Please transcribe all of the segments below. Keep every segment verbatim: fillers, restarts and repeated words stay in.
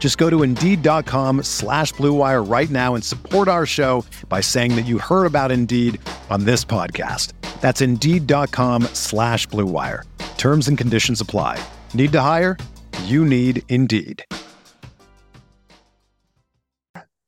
Just go to Indeed.com slash Blue Wire right now and support our show by saying that you heard about Indeed on this podcast. That's Indeed.com slash Blue Wire. Terms and conditions apply. Need to hire? You need Indeed.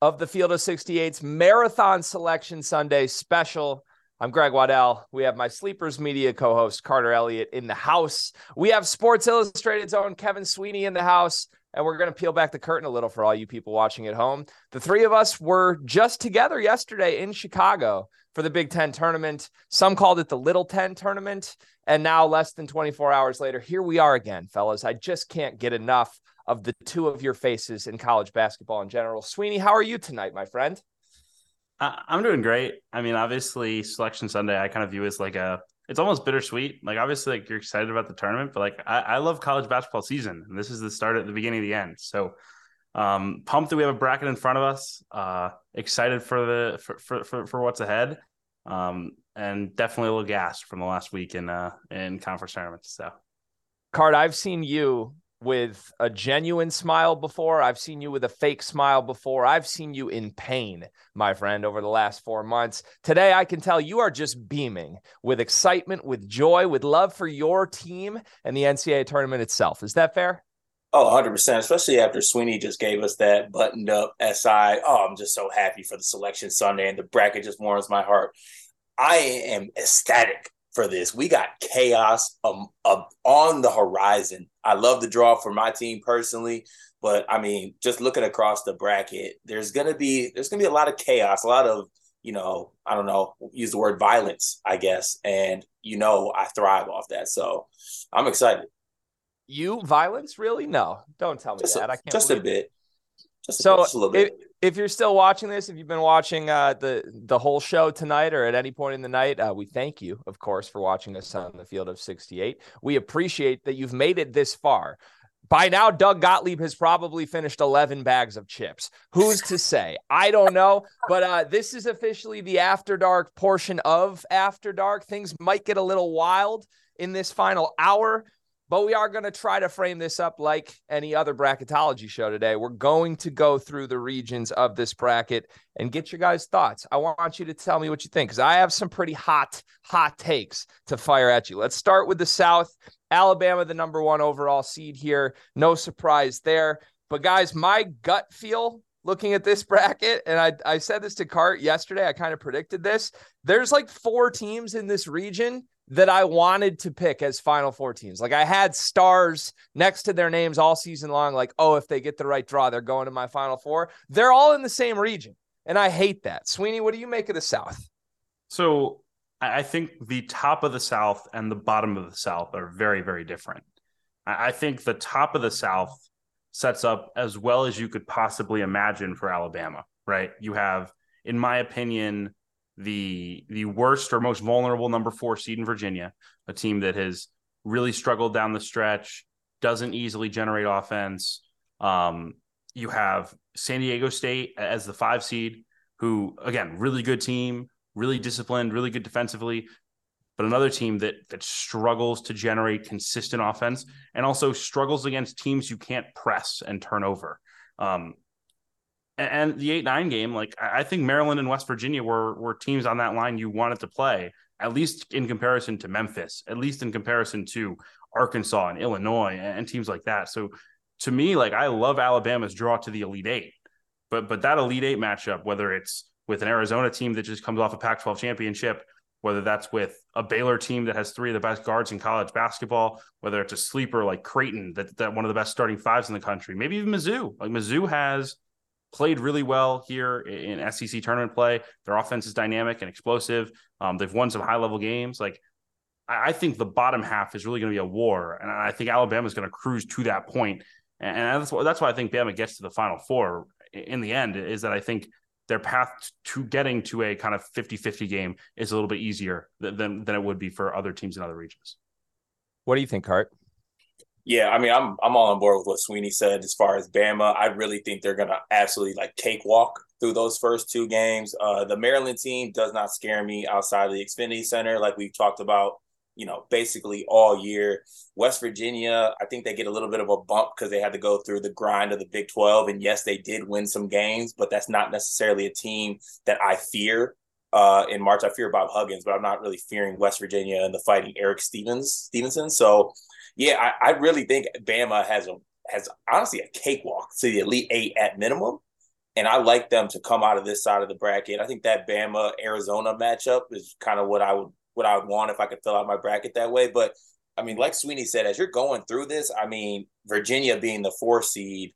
Of the Field of sixty-eight's Marathon Selection Sunday special. I'm Greg Waddell. We have my Sleepers Media co-host Carter Elliott in the house. We have Sports Illustrated's own Kevin Sweeney in the house. And we're going to peel back the curtain a little for all you people watching at home. The three of us were just together yesterday in Chicago for the Big Ten tournament. Some called it the Little Ten tournament. And now less than twenty-four hours later, here we are again, fellas. I just can't get enough of the two of your faces in college basketball in general. Sweeney, how are you tonight, my friend? Uh, I'm doing great. I mean, obviously, Selection Sunday, I kind of view as like a it's almost bittersweet. Like, obviously, like you're excited about the tournament, but like, I, I love college basketball season. And this is the start at the beginning of the end. So um, pumped that we have a bracket in front of us, uh, excited for the, for, for, for, for what's ahead. Um, and definitely a little gassed from the last week in, uh, in conference tournaments. So Card, I've seen you with a genuine smile before. I've seen you with a fake smile before. I've seen you in pain, my friend, over the last four months. Today, I can tell you are just beaming with excitement, with joy, with love for your team and the N C double A tournament itself. Is that fair? Oh, one hundred percent, especially after Sweeney just gave us that buttoned up S I. Oh, I'm just so happy for the Selection Sunday, and the bracket just warms my heart. I am ecstatic for this. We got chaos um, uh, on the horizon. I love the draw for my team personally, but I mean, just looking across the bracket, there's going to be, there's going to be a lot of chaos, a lot of, you know, I don't know, use the word violence, I guess. And, you know, I thrive off that. So I'm excited. You violence? Really? No, don't tell me just that. A, I can't just a bit. Just so a, just a little bit. It, If you're still watching this, if you've been watching uh, the, the whole show tonight or at any point in the night, uh, we thank you, of course, for watching us on the Field of sixty-eight. We appreciate that you've made it this far. By now, Doug Gottlieb has probably finished eleven bags of chips. Who's to say? I don't know. But uh, this is officially the After Dark portion of After Dark. Things might get a little wild in this final hour. But we are going to try to frame this up like any other bracketology show today. We're going to go through the regions of this bracket and get your guys' thoughts. I want you to tell me what you think, because I have some pretty hot, hot takes to fire at you. Let's start with the South. Alabama, the number one overall seed here. No surprise there. But, guys, my gut feel looking at this bracket, and I, I said this to Cart yesterday, I kind of predicted this. There's like four teams in this region that I wanted to pick as Final Four teams. Like, I had stars next to their names all season long. Like, oh, if they get the right draw, they're going to my Final Four. They're all in the same region. And I hate that. Sweeney, what do you make of the South? So I think the top of the South and the bottom of the South are very, very different. I think the top of the South sets up as well as you could possibly imagine for Alabama, right? You have, in my opinion, the the worst or most vulnerable number four seed in Virginia, a team that has really struggled down the stretch, doesn't easily generate offense. Um, you have San Diego State as the five seed, who, again, really good team, really disciplined, really good defensively, but another team that that struggles to generate consistent offense and also struggles against teams you can't press and turn over. Um, And the eight nine game, like, I think Maryland and West Virginia were were teams on that line you wanted to play, at least in comparison to Memphis, at least in comparison to Arkansas and Illinois and teams like that. So to me, like, I love Alabama's draw to the Elite Eight, but but that Elite Eight matchup, whether it's with an Arizona team that just comes off a Pac twelve championship whether that's with a Baylor team that has three of the best guards in college basketball, whether it's a sleeper like Creighton, that, that one of the best starting fives in the country, maybe even Mizzou. Like Mizzou has played really well here in S E C tournament play. Their offense is dynamic and explosive. Um, they've won some high-level games. Like, I, I think the bottom half is really going to be a war, and I think Alabama is going to cruise to that point. And, and that's, that's why I think Bama gets to the Final Four in the end, is that I think their path to getting to a kind of fifty-fifty game is a little bit easier than than it would be for other teams in other regions. What do you think, Hart? Yeah, I mean, I'm I'm all on board with what Sweeney said as far as Bama. I really think they're going to absolutely like cakewalk through those first two games. Uh, the Maryland team does not scare me outside of the Xfinity Center, like we've talked about, you know, basically all year. West Virginia, I think they get a little bit of a bump because they had to go through the grind of the Big twelve. And yes, they did win some games, but that's not necessarily a team that I fear. Uh, in March, I fear Bob Huggins, but I'm not really fearing West Virginia and the fighting Eric Stevens Stevenson. So, yeah, I, I really think Bama has, a has honestly a cakewalk to the Elite Eight at minimum. And I like them to come out of this side of the bracket. I think that Bama-Arizona matchup is kind of what I would what I would want if I could fill out my bracket that way. But, I mean, like Sweeney said, as you're going through this, I mean, Virginia being the four seed,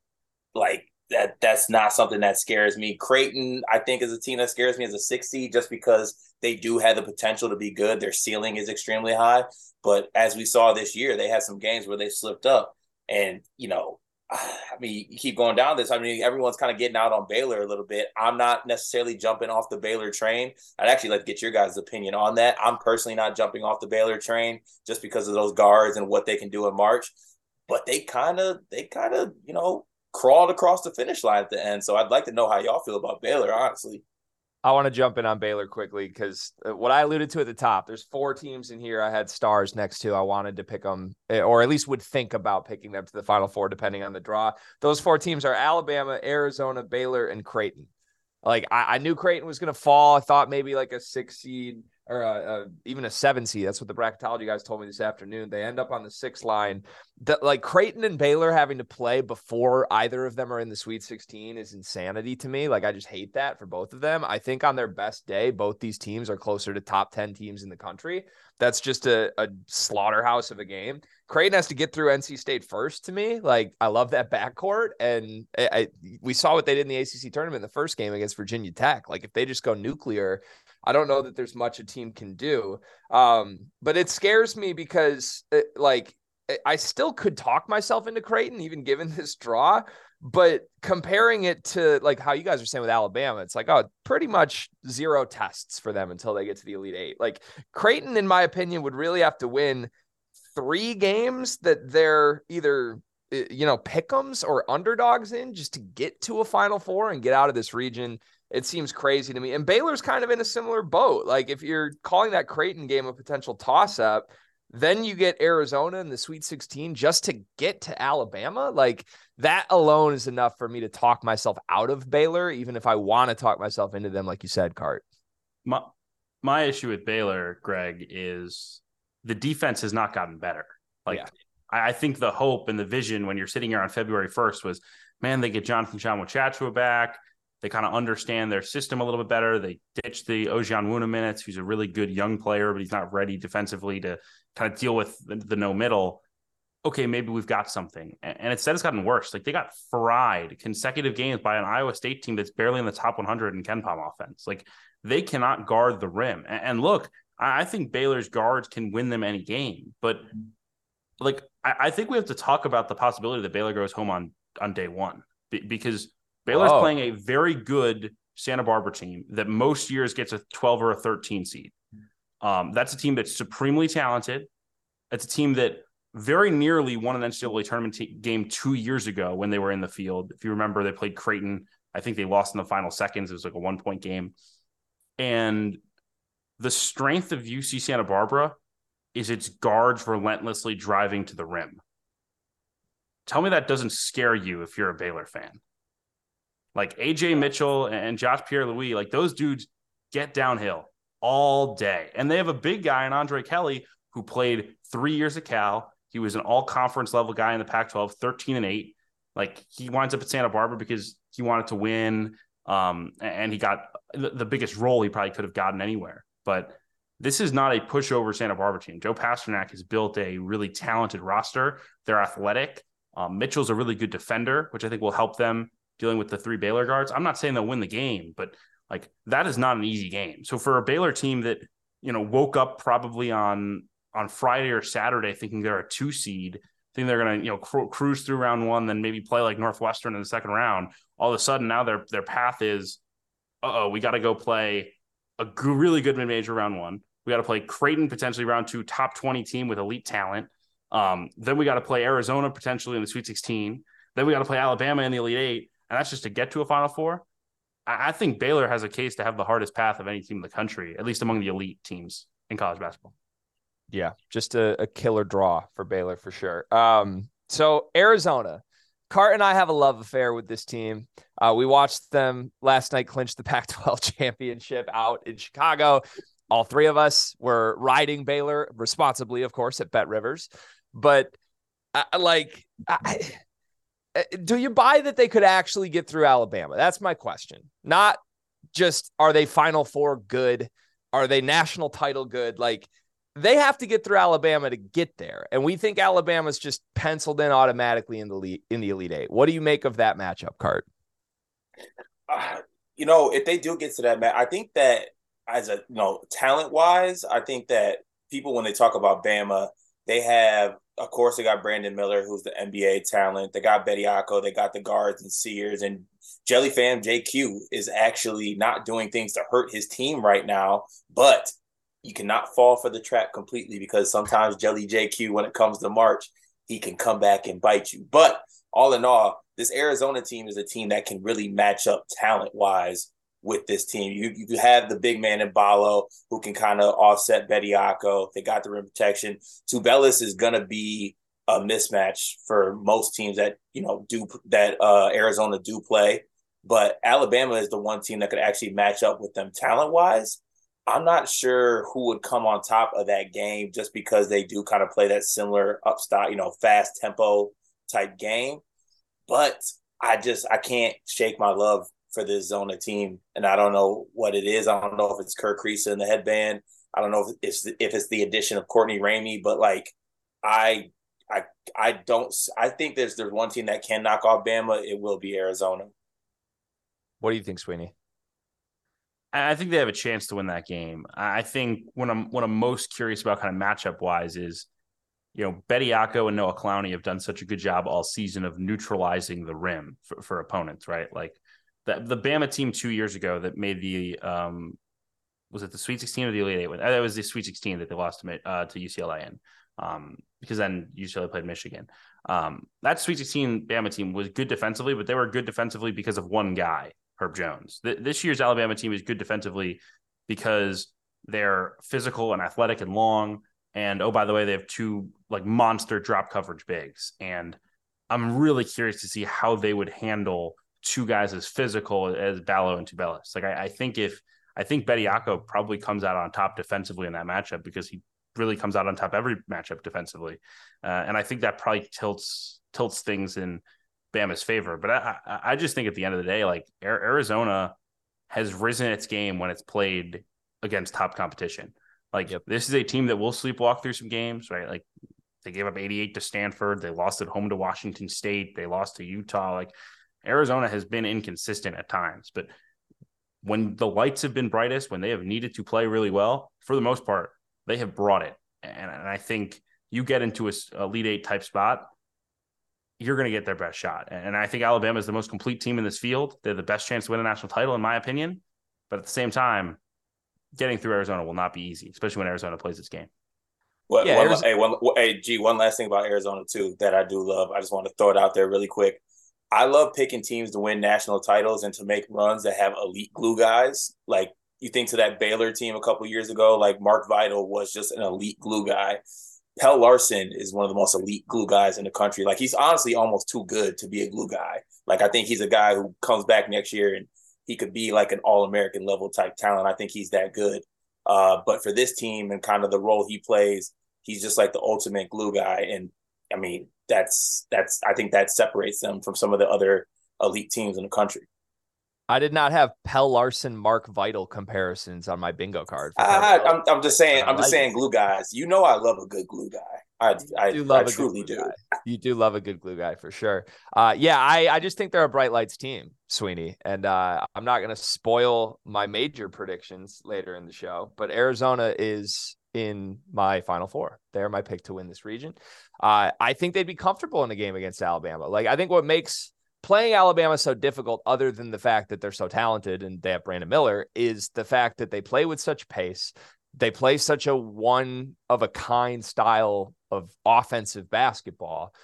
like, that that's not something that scares me. Creighton, I think, is a team that scares me as a six seed just because they do have the potential to be good. Their ceiling is extremely high. But as we saw this year, they had some games where they slipped up. And, you know, I mean, you keep going down this. I mean, everyone's kind of getting out on Baylor a little bit. I'm not necessarily jumping off the Baylor train. I'd actually like to get your guys' opinion on that. I'm personally not jumping off the Baylor train just because of those guards and what they can do in March. But they kind of, they kind of, you know, crawled across the finish line at the end. So I'd like to know how y'all feel about Baylor, honestly. I want to jump in on Baylor quickly because what I alluded to at the top, there's four teams in here I had stars next to. I wanted to pick them, or at least would think about picking them to the Final Four, depending on the draw. Those four teams are Alabama, Arizona, Baylor, and Creighton. Like I, I knew Creighton was going to fall. I thought maybe like a six seed or a, a, even a seven seed. That's what the bracketology guys told me this afternoon. They end up on the sixth line. The, like Creighton and Baylor having to play before either of them are in the Sweet sixteen is insanity to me. Like I just hate that for both of them. I think on their best day, both these teams are closer to top ten teams in the country. That's just a, a slaughterhouse of a game. Creighton has to get through N C State first to me. Like I love that backcourt. And I, I, we saw what they did in the A C C tournament in the first game against Virginia Tech. Like if they just go nuclear, I don't know that there's much a team can do, um, but it scares me because it, like I still could talk myself into Creighton, even given this draw, but comparing it to like how you guys are saying with Alabama, it's like, oh, pretty much zero tests for them until they get to the Elite Eight. Like Creighton, in my opinion, would really have to win three games that they're either, you know, pick'ems or underdogs in just to get to a Final Four and get out of this region. It seems crazy to me. And Baylor's kind of in a similar boat. Like if you're calling that Creighton game a potential toss-up, then you get Arizona in the Sweet sixteen just to get to Alabama. Like that alone is enough for me to talk myself out of Baylor, even if I want to talk myself into them, like you said, Cart. My, my issue with Baylor, Greg, is the defense has not gotten better. Like yeah. I, I think the hope and the vision when you're sitting here on February first was, man, they get Jonathan Chamwachachua back. They kind of understand their system a little bit better. They ditch the Ojianwuna minutes, who's a really good young player, but he's not ready defensively to kind of deal with the, the no middle. Okay, maybe we've got something. And instead it's gotten worse. Like they got fried consecutive games by an Iowa State team that's barely in the top one hundred in KenPom offense. Like they cannot guard the rim. And, and look, I, I think Baylor's guards can win them any game. But like I, I think we have to talk about the possibility that Baylor goes home on, on day one b- because – Baylor's oh. playing a very good Santa Barbara team that most years gets a twelve or a thirteen seed. Um, that's a team that's supremely talented. It's a team that very nearly won an N C double A tournament t- game two years ago when they were in the field. If you remember, they played Creighton. I think they lost in the final seconds. It was like a one-point game. And the strength of U C Santa Barbara is its guards relentlessly driving to the rim. Tell me that doesn't scare you if you're a Baylor fan. Like A J Mitchell and Josh Pierre-Louis, like those dudes get downhill all day. And they have a big guy in Andre Kelly who played three years at Cal. He was an all-conference level guy in the Pac twelve, thirteen and eight. Like he winds up at Santa Barbara because he wanted to win. Um, and he got the biggest role he probably could have gotten anywhere. But This is not a pushover Santa Barbara team. Joe Pasternak has built a really talented roster. They're athletic. Um, Mitchell's a really good defender, which I think will help them dealing with the three Baylor guards. I'm not saying they'll win the game, but like that is not an easy game. So for a Baylor team that, you know, woke up probably on, on Friday or Saturday thinking they're a two seed, think they're going to, you know, cru- cruise through round one, then maybe play like Northwestern in the second round. All of a sudden now their, their path is, uh-oh, we got to go play a g- really good mid-major round one. We got to play Creighton, potentially round two, top twenty team with elite talent. Um, then we got to play Arizona, potentially in the Sweet sixteen. Then we got to play Alabama in the Elite Eight. And that's just to get to a Final Four. I-, I think Baylor has a case to have the hardest path of any team in the country, at least among the elite teams in college basketball. Yeah, just a, a killer draw for Baylor for sure. Um, so Arizona, Cart and I have a love affair with this team. Uh, we watched them last night clinch the Pac twelve championship out in Chicago. All three of us were riding Baylor responsibly, of course, at Bet Rivers. But uh, like, I, do you buy that they could actually get through Alabama? That's my question. Not just are they Final Four good? Are they national title good? Like, they have to get through Alabama to get there. And we think Alabama's just penciled in automatically in the lead, in the Elite Eight. What do you make of that matchup, Cart? Uh, you know, if they do get to that match, I think that as a, you know, talent wise, I think that people, when they talk about Bama, they have, of course, they got Brandon Miller, who's the N B A talent. They got Bediako. They got the guards and Sears, and Jellyfam J Q is actually not doing things to hurt his team right now, but you cannot fall for the trap completely, because sometimes Jelly J Q, when it comes to March, he can come back and bite you. But all in all, this Arizona team is a team that can really match up talent-wise with this team. You you have the big man in Balo who can kind of offset Bediako. They got the rim protection. Tubelis is going to be a mismatch for most teams that, you know, do that uh, Arizona do play. But Alabama is the one team that could actually match up with them talent-wise. I'm not sure who would come on top of that game, just because they do kind of play that similar upstart, you know, fast tempo type game. But I just, I can't shake my love for this Zona team. And I don't know what it is. I don't know if it's Kirk Creason in the headband. I don't know if it's, if it's the addition of Courtney Ramey, but like, I, I, I don't, I think there's, there's one team that can knock off Bama. It will be Arizona. What do you think, Sweeney? I think they have a chance to win that game. I think what I'm what I'm most curious about, kind of matchup wise, is, you know, Bediako and Noah Clowney have done such a good job all season of neutralizing the rim for, for opponents, right? Like the the Bama team two years ago that made the um, was it the Sweet sixteen or the Elite Eight? That was the Sweet sixteen that they lost to uh, to U C L A in, um, because then U C L A played Michigan. Um, that Sweet sixteen Bama team was good defensively, but they were good defensively because of one guy, Herb Jones. This year's Alabama team is good defensively because they're physical and athletic and long. And, oh, by the way, they have two like monster drop coverage bigs. And I'm really curious to see how they would handle two guys as physical as Balo and Tubelis. Like, I, I think if I think Bediako probably comes out on top defensively in that matchup, because he really comes out on top every matchup defensively. Uh, and I think that probably tilts, tilts things in Bama's favor. But I, I, I just think at the end of the day, like Arizona has risen its game when it's played against top competition. Like, yep, this is a team that will sleepwalk through some games, right? Like, they gave up eighty-eight to Stanford. They lost at home to Washington State. They lost to Utah. Like, Arizona has been inconsistent at times, but when the lights have been brightest, when they have needed to play really well, for the most part, they have brought it. And, and I think you get into a, a Elite Eight type spot, you're going to get their best shot. And I think Alabama is the most complete team in this field. They're the best chance to win a national title, in my opinion. But at the same time, getting through Arizona will not be easy, especially when Arizona plays its game. Well, yeah, one, Arizona- hey, one, hey, G, one last thing about Arizona, too, that I do love. I just want to throw it out there really quick. I love picking teams to win national titles and to make runs that have elite glue guys. Like, you think to that Baylor team a couple years ago, like Mark Vidal was just an elite glue guy. Pell Larson is one of the most elite glue guys in the country. Like, he's honestly almost too good to be a glue guy. Like, I think he's a guy who comes back next year and he could be like an All-American level type talent. I think he's that good. Uh, but for this team and kind of the role he plays, he's just like the ultimate glue guy. And I mean, that's, that's, I think that separates them from some of the other elite teams in the country. I did not have Pell Larson, Mark Vital comparisons on my bingo card. I, I, I'm, I'm just saying, I'm just like saying, it. glue guys. You know, I love a good glue guy. I, I, do love I truly do. Guy. You do love a good glue guy for sure. Uh, yeah, I, I just think they're a bright lights team, Sweeney. And uh, I'm not going to spoil my major predictions later in the show, but Arizona is in my Final Four. They're my pick to win this region. Uh, I think they'd be comfortable in a game against Alabama. Like, I think what makes playing Alabama so difficult, other than the fact that they're so talented and they have Brandon Miller, is the fact that they play with such pace. They play such a one of a kind style of offensive basketball.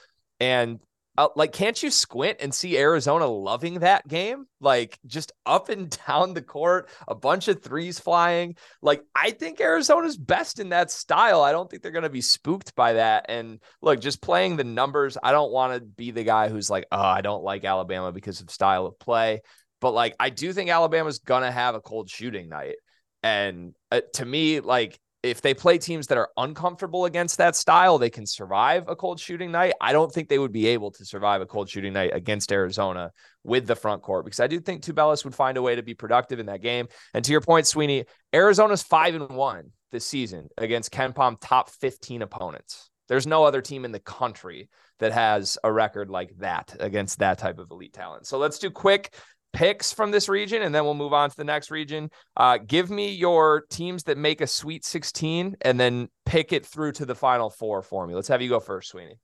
And uh, like, can't you squint and see Arizona loving that game? Like, just up and down the court, a bunch of threes flying. Like, I think Arizona's best in that style. I don't think they're going to be spooked by that. And look, just playing the numbers, I don't want to be the guy who's like, oh, I don't like Alabama because of style of play. But like, I do think Alabama's going to have a cold shooting night. And uh, to me, like, if they play teams that are uncomfortable against that style, they can survive a cold shooting night. I don't think they would be able to survive a cold shooting night against Arizona with the front court, because I do think Tubelis would find a way to be productive in that game. And to your point, Sweeney, Arizona's five and one this season against KenPom top fifteen opponents. There's no other team in the country that has a record like that against that type of elite talent. So let's do quick picks from this region, and then we'll move on to the next region. Uh, give me your teams that make a Sweet sixteen, and then pick it through to the Final Four for me. Let's have you go first, Sweeney.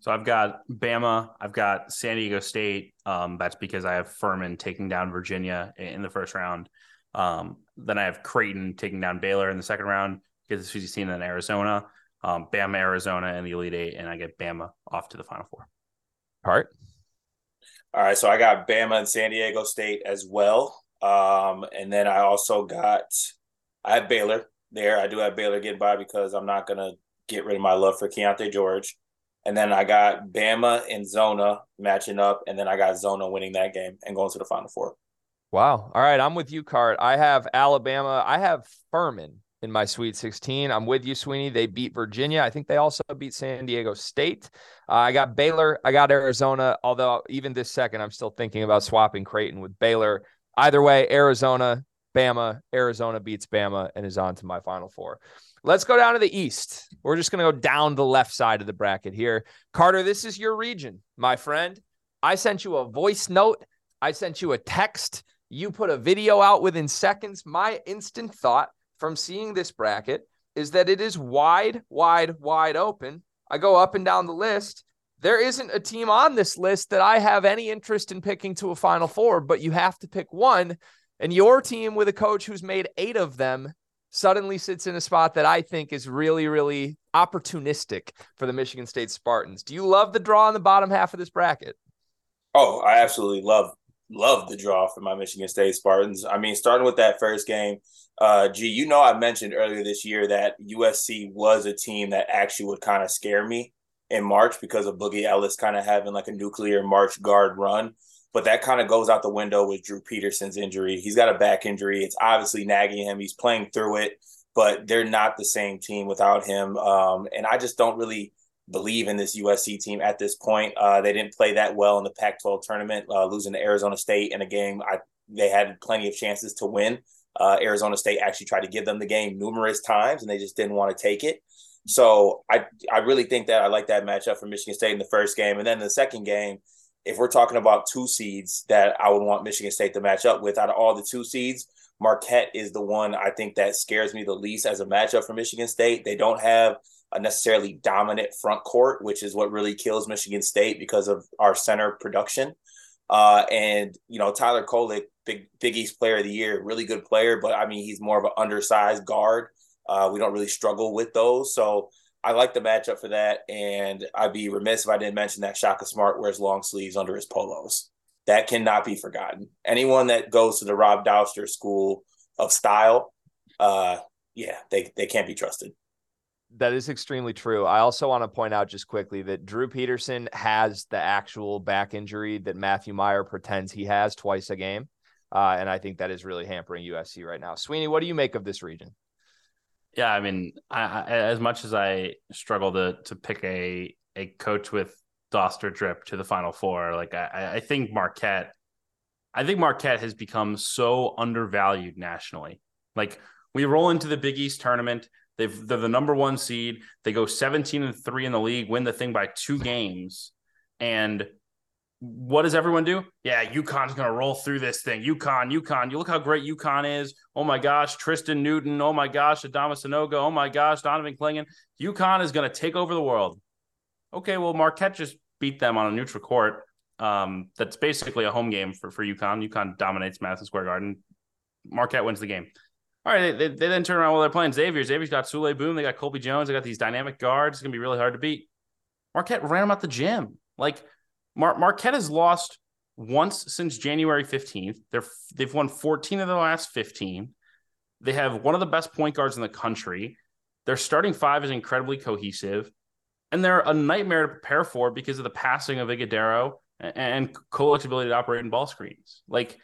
So I've got Bama. I've got San Diego State. Um, that's because I have Furman taking down Virginia in the first round. Um, then I have Creighton taking down Baylor in the second round. Get the Sweet sixteen in Arizona. Um, Bama, Arizona, and the Elite Eight, and I get Bama off to the Final Four. All right. All right, so I got Bama and San Diego State as well. Um, and then I also got – I have Baylor there. I do have Baylor getting by because I'm not going to get rid of my love for Keontae George. And then I got Bama and Zona matching up, and then I got Zona winning that game and going to the Final Four. Wow. All right, I'm with you, Cart. I have Alabama. I have Furman in my Sweet sixteen. I'm with you, Sweeney. They beat Virginia. I think they also beat San Diego State. Uh, I got Baylor. I got Arizona. Although even this second, I'm still thinking about swapping Creighton with Baylor. Either way, Arizona, Bama, Arizona beats Bama and is on to my Final Four. Let's go down to the East. We're just going to go down the left side of the bracket here. Carter, this is your region, my friend. I sent you a voice note. I sent you a text. You put a video out within seconds. My instant thought from seeing this bracket is that it is wide, wide, wide open. I go up and down the list. There isn't a team on this list that I have any interest in picking to a Final Four, but you have to pick one. And your team, with a coach who's made eight of them, suddenly sits in a spot that I think is really, really opportunistic for the Michigan State Spartans. Do you love the draw in the bottom half of this bracket? Oh, I absolutely love love the draw for my Michigan State Spartans. I mean, starting with that first game, Uh, G, you know, I mentioned earlier this year that U S C was a team that actually would kind of scare me in March because of Boogie Ellis kind of having like a nuclear March guard run. But that kind of goes out the window with Drew Peterson's injury. He's got a back injury. It's obviously nagging him. He's playing through it, but they're not the same team without him. Um, and I just don't really believe in this U S C team at this point. Uh, they didn't play that well in the Pac twelve tournament, uh, losing to Arizona State in a game I, they had plenty of chances to win. Uh, Arizona State actually tried to give them the game numerous times, and they just didn't want to take it. So I I really think that I like that matchup for Michigan State in the first game. And then the second game, if we're talking about two seeds that I would want Michigan State to match up with, out of all the two seeds, Marquette is the one I think that scares me the least as a matchup for Michigan State. They don't have a necessarily dominant front court, which is what really kills Michigan State because of our center production. Uh, and, you know, Tyler Kolek, Big Big East Player of the Year, really good player, but I mean, he's more of an undersized guard. Uh, we don't really struggle with those. So I like the matchup for that. And I'd be remiss if I didn't mention that Shaka Smart wears long sleeves under his polos. That cannot be forgotten. Anyone that goes to the Rob Douster school of style, uh, yeah, they, they can't be trusted. That is extremely true. I also want to point out just quickly that Drew Peterson has the actual back injury that Matthew Meyer pretends he has twice a game. Uh, and I think that is really hampering U S C right now. Sweeney, what do you make of this region? Yeah, I mean, I, I, as much as I struggle to to pick a a coach with Doster drip to the Final Four, like I, I think Marquette, I think Marquette has become so undervalued nationally. Like, we roll into the Big East tournament. They've, they're the number one seed. They go seventeen and three in the league, win the thing by two games. And what does everyone do? Yeah, UConn's going to roll through this thing. UConn, UConn. You look how great UConn is. Oh, my gosh, Tristan Newton. Oh, my gosh, Adama Sanogo. Oh, my gosh, Donovan Clingan. UConn is going to take over the world. Okay, well, Marquette just beat them on a neutral court. Um, that's basically a home game for, for UConn. UConn dominates Madison Square Garden. Marquette wins the game. All right, they, they, they then turn around while they're playing Xavier. Xavier's got Sule Boom. They got Colby Jones. They got these dynamic guards. It's going to be really hard to beat. Marquette ran them out the gym. Like, Mar- Marquette has lost once since January fifteenth. They're, they've won fourteen of the last fifteen. They have one of the best point guards in the country. Their starting five is incredibly cohesive. And they're a nightmare to prepare for because of the passing of Iguodaro and, and Kolek's ability to operate in ball screens. Like,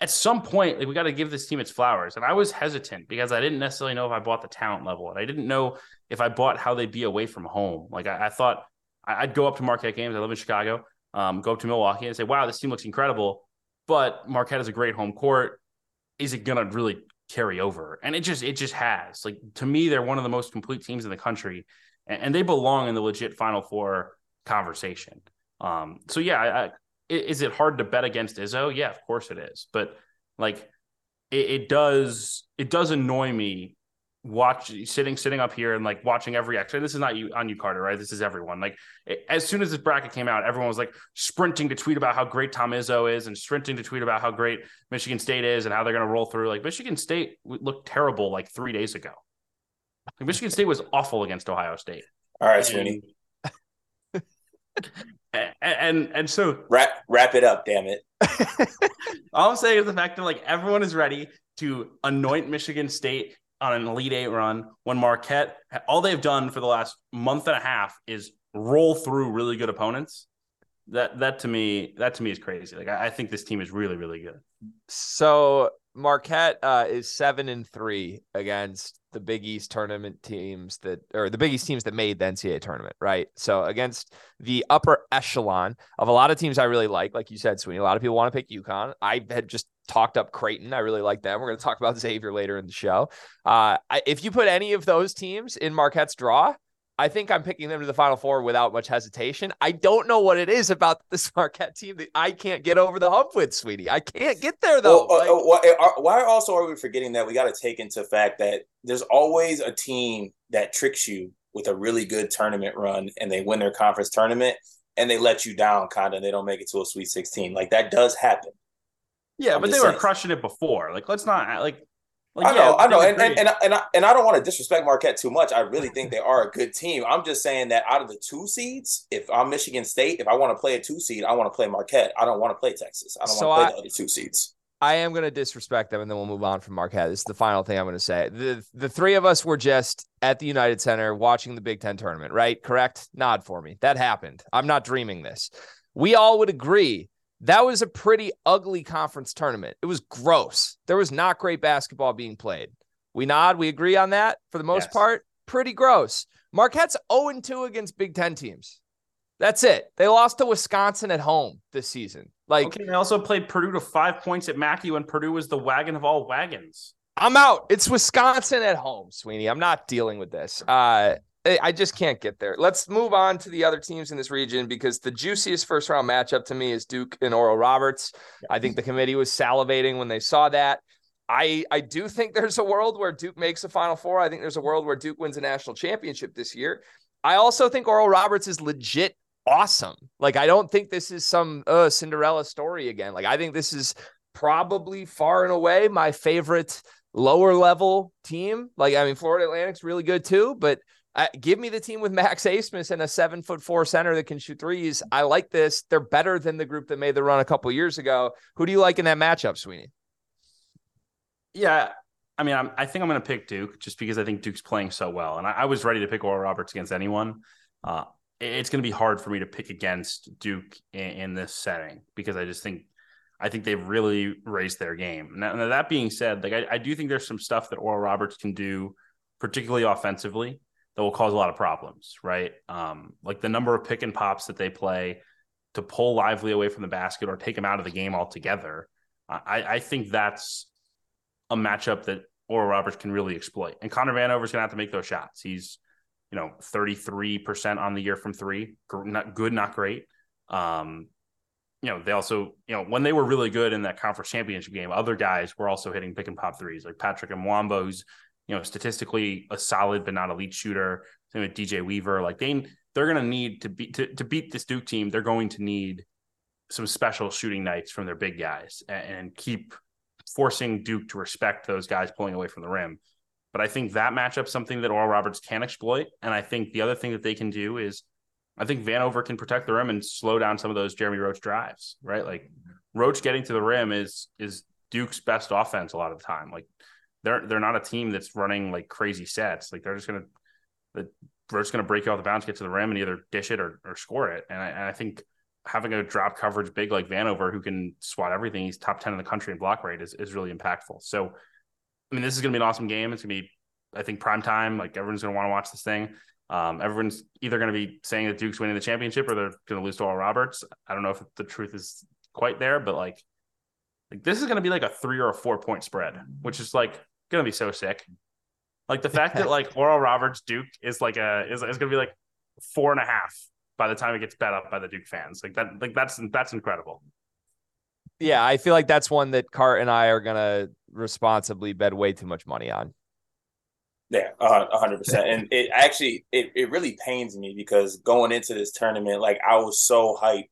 at some point, like, we got to give this team its flowers. And I was hesitant because I didn't necessarily know if I bought the talent level. And I didn't know if I bought how they'd be away from home. Like, I, I thought I'd go up to Marquette games. I live in Chicago. Um, go up to Milwaukee and say, wow, this team looks incredible. But Marquette has a great home court. Is it going to really carry over? And it just, it just has. Like, to me, they're one of the most complete teams in the country. And, and they belong in the legit Final Four conversation. Um, so, yeah, I, I is it hard to bet against Izzo? Yeah, of course it is. But like, it, it does, it does annoy me watch sitting, sitting up here and like watching every extra. This is not you on you, Carter, right? This is everyone. Like, it, as soon as this bracket came out, everyone was like sprinting to tweet about how great Tom Izzo is and sprinting to tweet about how great Michigan State is and how they're going to roll through. Like, Michigan State looked terrible like three days ago. Like, Michigan State was awful against Ohio State. All right, Sweeney. And, and and so wrap wrap it up, damn it. All I'm saying is the fact that like everyone is ready to anoint Michigan State on an Elite Eight run when Marquette, all they've done for the last month and a half is roll through really good opponents. That that to me that to me is crazy. Like, I, I think this team is really, really good. So Marquette uh, is seven and three against the Big East tournament teams that, or the Big East teams that made the N C double A tournament, right? So against the upper echelon of a lot of teams I really like, like you said, Sweeney, a lot of people want to pick UConn. I had just talked up Creighton. I really like them. We're going to talk about Xavier later in the show. Uh, I, if you put any of those teams in Marquette's draw, I think I'm picking them to the Final Four without much hesitation. I don't know what it is about this Marquette team that I can't get over the hump with, Sweeney. I can't get there, though. Well, like, uh, why, are, why also are we forgetting that we got to take into fact that there's always a team that tricks you with a really good tournament run and they win their conference tournament and they let you down, kind of. They don't make it to a Sweet sixteen. Like, that does happen. Yeah, I'm but they saying. were crushing it before. Like, let's not – like. Like, I know, yeah, I know, and and, and, I, and, I, and I don't want to disrespect Marquette too much. I really think they are a good team. I'm just saying that out of the two seeds, if I'm Michigan State, if I want to play a two seed, I want to play Marquette. I don't want to play Texas. I don't so want to play I, the other two seeds. I am going to disrespect them, and then we'll move on from Marquette. This is the final thing I'm going to say. The, the three of us were just at the United Center watching the Big Ten tournament, right? Correct? Nod for me. That happened. I'm not dreaming this. We all would agree that was a pretty ugly conference tournament. It was gross. There was not great basketball being played. We nod. We agree on that for the most yes. part. Pretty gross. Marquette's oh and two against Big Ten teams. That's it. They lost to Wisconsin at home this season. Like, okay, they also played Purdue to five points at Mackey when Purdue was the wagon of all wagons. I'm out. It's Wisconsin at home, Sweeney. I'm not dealing with this. Uh, I just can't get there. Let's move on to the other teams in this region because the juiciest first round matchup to me is Duke and Oral Roberts. Yes. I think the committee was salivating when they saw that. I, I do think there's a world where Duke makes a Final Four. I think there's a world where Duke wins a national championship this year. I also think Oral Roberts is legit awesome. Like, I don't think this is some uh, Cinderella story again. Like, I think this is probably far and away my favorite lower level team. Like, I mean, Florida Atlantic's really good too, but Uh, give me the team with Max Asmus and a seven foot four center that can shoot threes. I like this. They're better than the group that made the run a couple years ago. Who do you like in that matchup, Sweeney? Yeah, I mean, I'm, I think I'm going to pick Duke just because I think Duke's playing so well. And I, I was ready to pick Oral Roberts against anyone. Uh, it, it's going to be hard for me to pick against Duke in, in this setting because I just think I think they've really raised their game. Now, now that being said, like I, I do think there's some stuff that Oral Roberts can do, particularly offensively, that will cause a lot of problems, right? Um, like the number of pick and pops that they play, to pull Lively away from the basket or take him out of the game altogether. I, I think that's a matchup that Oral Roberts can really exploit. And Connor Vanover's going to have to make those shots. He's, you know, thirty-three percent on the year from three. Not good, not great. Um, you know, they also, you know, when they were really good in that conference championship game, other guys were also hitting pick and pop threes, like Patrick Mwamba, who's, you know, statistically a solid but not elite shooter. Same with D J Weaver. Like they, they're going to need to be to, to beat this Duke team. They're going to need some special shooting nights from their big guys and, and keep forcing Duke to respect those guys pulling away from the rim. But I think that matchup is something that Oral Roberts can exploit. And I think the other thing that they can do is I think Vanover can protect the rim and slow down some of those Jeremy Roach drives, right? Like Roach getting to the rim is, is Duke's best offense a lot of the time. Like they're, they're not a team that's running like crazy sets. Like they're just going to, Roach's going to break you off the bounce, get to the rim and either dish it or, or score it. And I, and I think having a drop coverage big like Vanover, who can swat everything, he's top ten in the country in block rate, is, is really impactful. So, I mean, this is going to be an awesome game. It's going to be, I think, prime time. Like everyone's going to want to watch this thing. Um, everyone's either going to be saying that Duke's winning the championship or they're going to lose to Oral Roberts. I don't know if the truth is quite there, but like, like this is going to be like a three or a four point spread, which is like going to be so sick. Like the fact that like Oral Roberts Duke is like a is, is going to be like four and a half by the time it gets bet up by the Duke fans. Like that, like that's that's incredible. Yeah, I feel like that's one that Cart and I are gonna responsibly bet way too much money on. Yeah, a hundred percent. And it actually, it, it really pains me because going into this tournament, like I was so hyped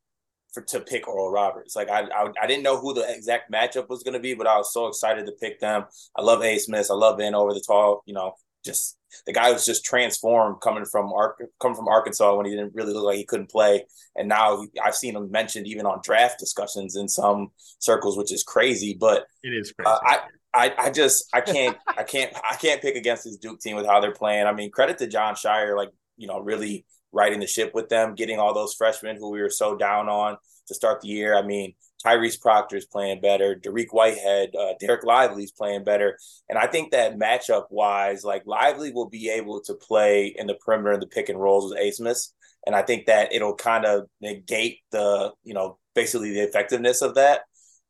for to pick Oral Roberts. Like I, I, I didn't know who the exact matchup was gonna be, but I was so excited to pick them. I love Ace Smith. I love Van over the tall. You know, just the guy was just transformed coming from Ar- coming from Arkansas when he didn't really look like he couldn't play. And now he, I've seen him mentioned even on draft discussions in some circles, which is crazy, but it is crazy. Uh, I, I, I just, I can't, I can't, I can't pick against this Duke team with how they're playing. I mean, credit to John Shire, like, you know, really riding the ship with them, getting all those freshmen who we were so down on to start the year. I mean, Tyrese Proctor's playing better. Dariq Whitehead, uh, Derek Lively's playing better. And I think that matchup-wise, like Lively will be able to play in the perimeter and the pick and rolls with Asmus. And I think that it'll kind of negate the, you know, basically the effectiveness of that.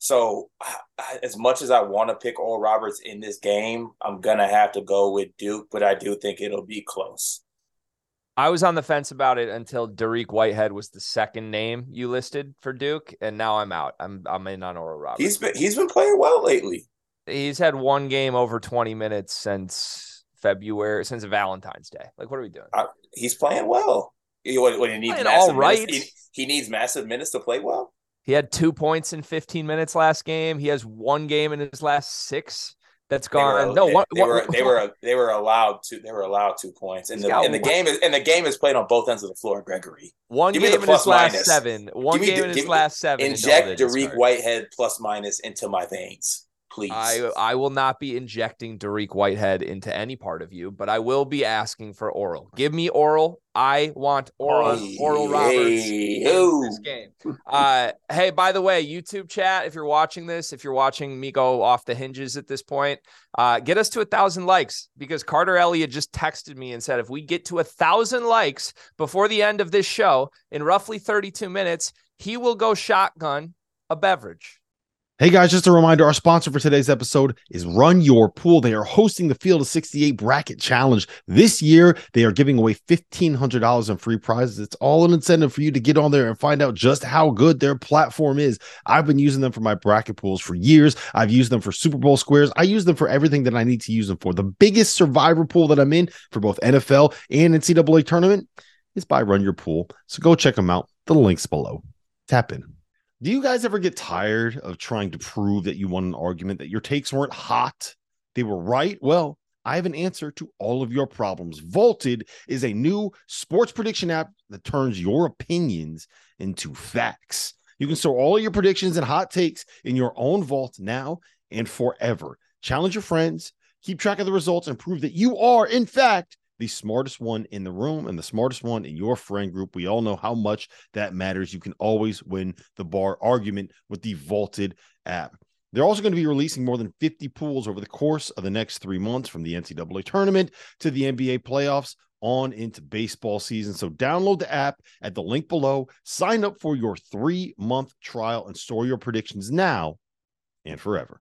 So I, as much as I want to pick Oral Roberts in this game, I'm going to have to go with Duke, but I do think it'll be close. I was on the fence about it until Dariq Whitehead was the second name you listed for Duke, and now I'm out. I'm I'm in on Oral Roberts. He's been he's been playing well lately. He's had one game over twenty minutes since February, since Valentine's Day. Like, what are we doing? Uh, he's playing well. He, what, what, he needs massive all right. minutes, he, he needs massive minutes to play well. He had two points in fifteen minutes last game. He has one game in his last six. That's gone. They were, no, they, what, they were they were they were allowed to they were allowed two points, and the and the one. game is and the game is played on both ends of the floor. Gregory, one give game in his last minus. seven, one game the, in his last seven. Inject Dariq Whitehead plus minus into my veins, please. I I will not be injecting Dariq Whitehead into any part of you, but I will be asking for Oral. Give me Oral. I want Oral hey, Oral Roberts hey, in this game. Uh, hey, by the way, YouTube chat, if you're watching this, if you're watching me go off the hinges at this point, uh, get us to a thousand likes, because Carter Elliott just texted me and said, if we get to a thousand likes before the end of this show in roughly thirty-two minutes, he will go shotgun a beverage. Hey guys, just a reminder, our sponsor for today's episode is Run Your Pool. They are hosting the Field of sixty-eight Bracket Challenge. This year, they are giving away fifteen hundred dollars in free prizes. It's all an incentive for you to get on there and find out just how good their platform is. I've been using them for my bracket pools for years. I've used them for Super Bowl squares. I use them for everything that I need to use them for. The biggest survivor pool that I'm in for both N F L and N C double A tournament is by Run Your Pool. So go check them out. The link's below. Tap in. Do you guys ever get tired of trying to prove that you won an argument, that your takes weren't hot, they were right? Well, I have an answer to all of your problems. Vaulted is a new sports prediction app that turns your opinions into facts. You can store all of your predictions and hot takes in your own vault now and forever. Challenge your friends, keep track of the results, and prove that you are, in fact, the smartest one in the room and the smartest one in your friend group. We all know how much that matters. You can always win the bar argument with the Vaulted app. They're also going to be releasing more than fifty pools over the course of the next three months, from the N C double A tournament to the N B A playoffs, on into baseball season. So download the app at the link below, sign up for your three-month trial, and store your predictions now and forever.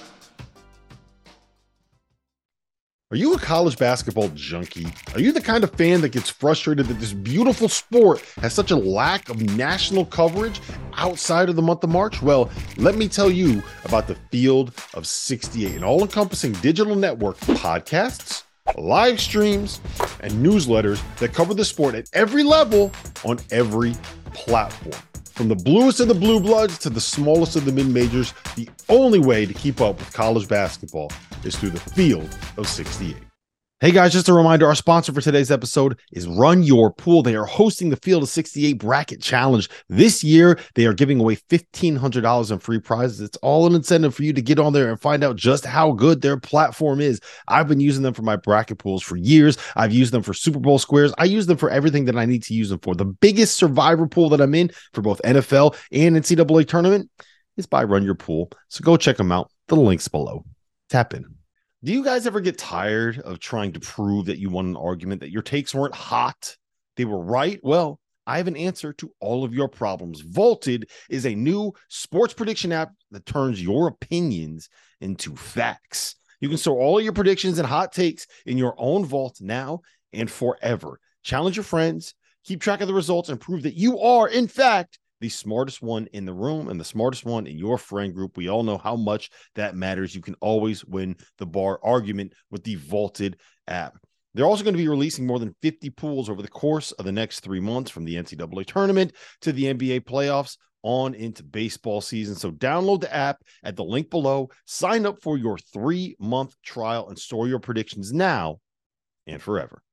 Are you a college basketball junkie? Are you the kind of fan that gets frustrated that this beautiful sport has such a lack of national coverage outside of the month of March? Well, let me tell you about the Field of sixty-eight, an all-encompassing digital network of podcasts, live streams, and newsletters that cover the sport at every level on every platform. From the bluest of the blue bloods to the smallest of the mid-majors, the only way to keep up with college basketball is through the Field of sixty-eight. Hey guys, just a reminder, our sponsor for today's episode is Run Your Pool. They are hosting the Field of sixty-eight Bracket Challenge. This year, they are giving away fifteen hundred dollars in free prizes. It's all an incentive for you to get on there and find out just how good their platform is. I've been using them for my bracket pools for years. I've used them for Super Bowl squares. I use them for everything that I need to use them for. The biggest survivor pool that I'm in for both N F L and N C double A tournament is by Run Your Pool. So go check them out. The link's below. Tap in. Do you guys ever get tired of trying to prove that you won an argument, that your takes weren't hot, they were right? Well, I have an answer to all of your problems. Vaulted is a new sports prediction app that turns your opinions into facts. You can store all of your predictions and hot takes in your own vault now and forever. Challenge your friends, keep track of the results, and prove that you are, in fact, the smartest one in the room and the smartest one in your friend group. We all know how much that matters. You can always win the bar argument with the Vaulted app. They're also going to be releasing more than fifty pools over the course of the next three months, from the N C double A tournament to the N B A playoffs on into baseball season. So download the app at the link below, sign up for your three-month trial, and store your predictions now and forever.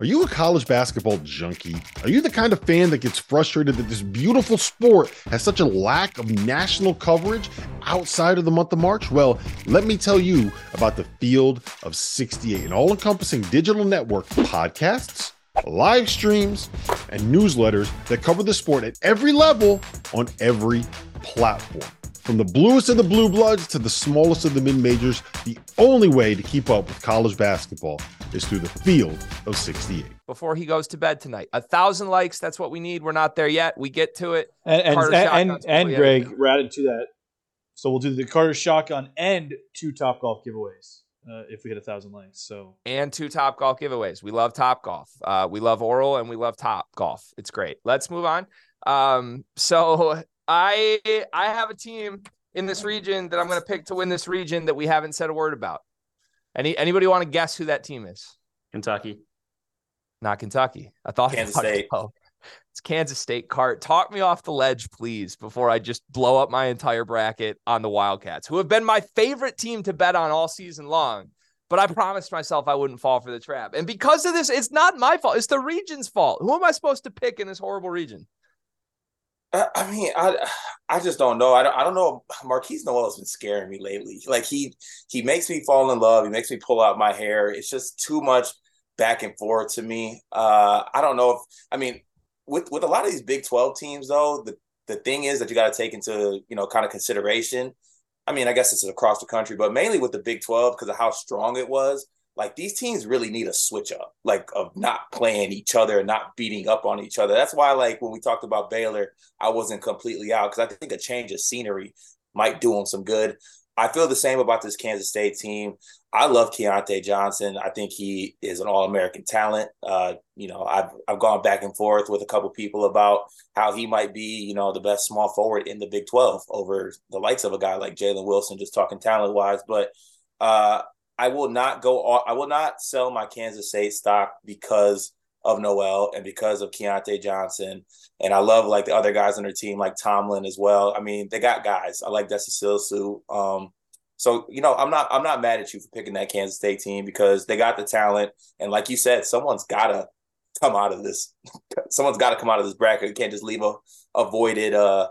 Are you a college basketball junkie? Are you the kind of fan that gets frustrated that this beautiful sport has such a lack of national coverage outside of the month of March? Well, let me tell you about the Field of sixty-eight, an all-encompassing digital network of podcasts, live streams, and newsletters that cover the sport at every level on every platform. From the bluest of the blue bloods to the smallest of the mid-majors, the only way to keep up with college basketball is through the Field of sixty-eight. Before he goes to bed tonight, a thousand likes. That's what we need. We're not there yet. We get to it. And, and, and, and, and Greg, we're added to that. So we'll do the Carter Shotgun and two Topgolf giveaways uh, if we hit a thousand likes. So And two Topgolf giveaways. We love Topgolf. Uh, we love Oral and we love Topgolf. It's great. Let's move on. Um, so... I I have a team in this region that I'm going to pick to win this region that we haven't said a word about. Any Anybody want to guess who that team is? Kentucky. Not Kentucky. I thought Kansas I thought State. It it's Kansas State. Cart, talk me off the ledge, please, before I just blow up my entire bracket on the Wildcats, who have been my favorite team to bet on all season long. But I promised myself I wouldn't fall for the trap. And because of this, it's not my fault. It's the region's fault. Who am I supposed to pick in this horrible region? I mean, I I just don't know. I don't, I don't know. Marquise Noel's been scaring me lately. Like, he he makes me fall in love. He makes me pull out my hair. It's just too much back and forth to me. Uh, I don't know if – I mean, with, with a lot of these Big twelve teams, though, the, the thing is that you got to take into, you know, kind of consideration. I mean, I guess this is across the country, but mainly with the Big twelve because of how strong it was. Like, these teams really need a switch up, like, of not playing each other and not beating up on each other. That's why, like, when we talked about Baylor, I wasn't completely out because I think a change of scenery might do them some good. I feel the same about this Kansas State team. I love Keontae Johnson. I think he is an All-American talent. Uh, you know, I've I've gone back and forth with a couple people about how he might be, you know, the best small forward in the Big twelve over the likes of a guy like Jalen Wilson, just talking talent-wise. But uh, I will not go – I will not sell my Kansas State stock because of Noel and because of Keontae Johnson. And I love, like, the other guys on their team, like Tomlin as well. I mean, they got guys. I like Desi Silsu. Um So, you know, I'm not I'm not mad at you for picking that Kansas State team because they got the talent. And like you said, someone's got to come out of this. Someone's got to come out of this bracket. You can't just leave a avoided uh,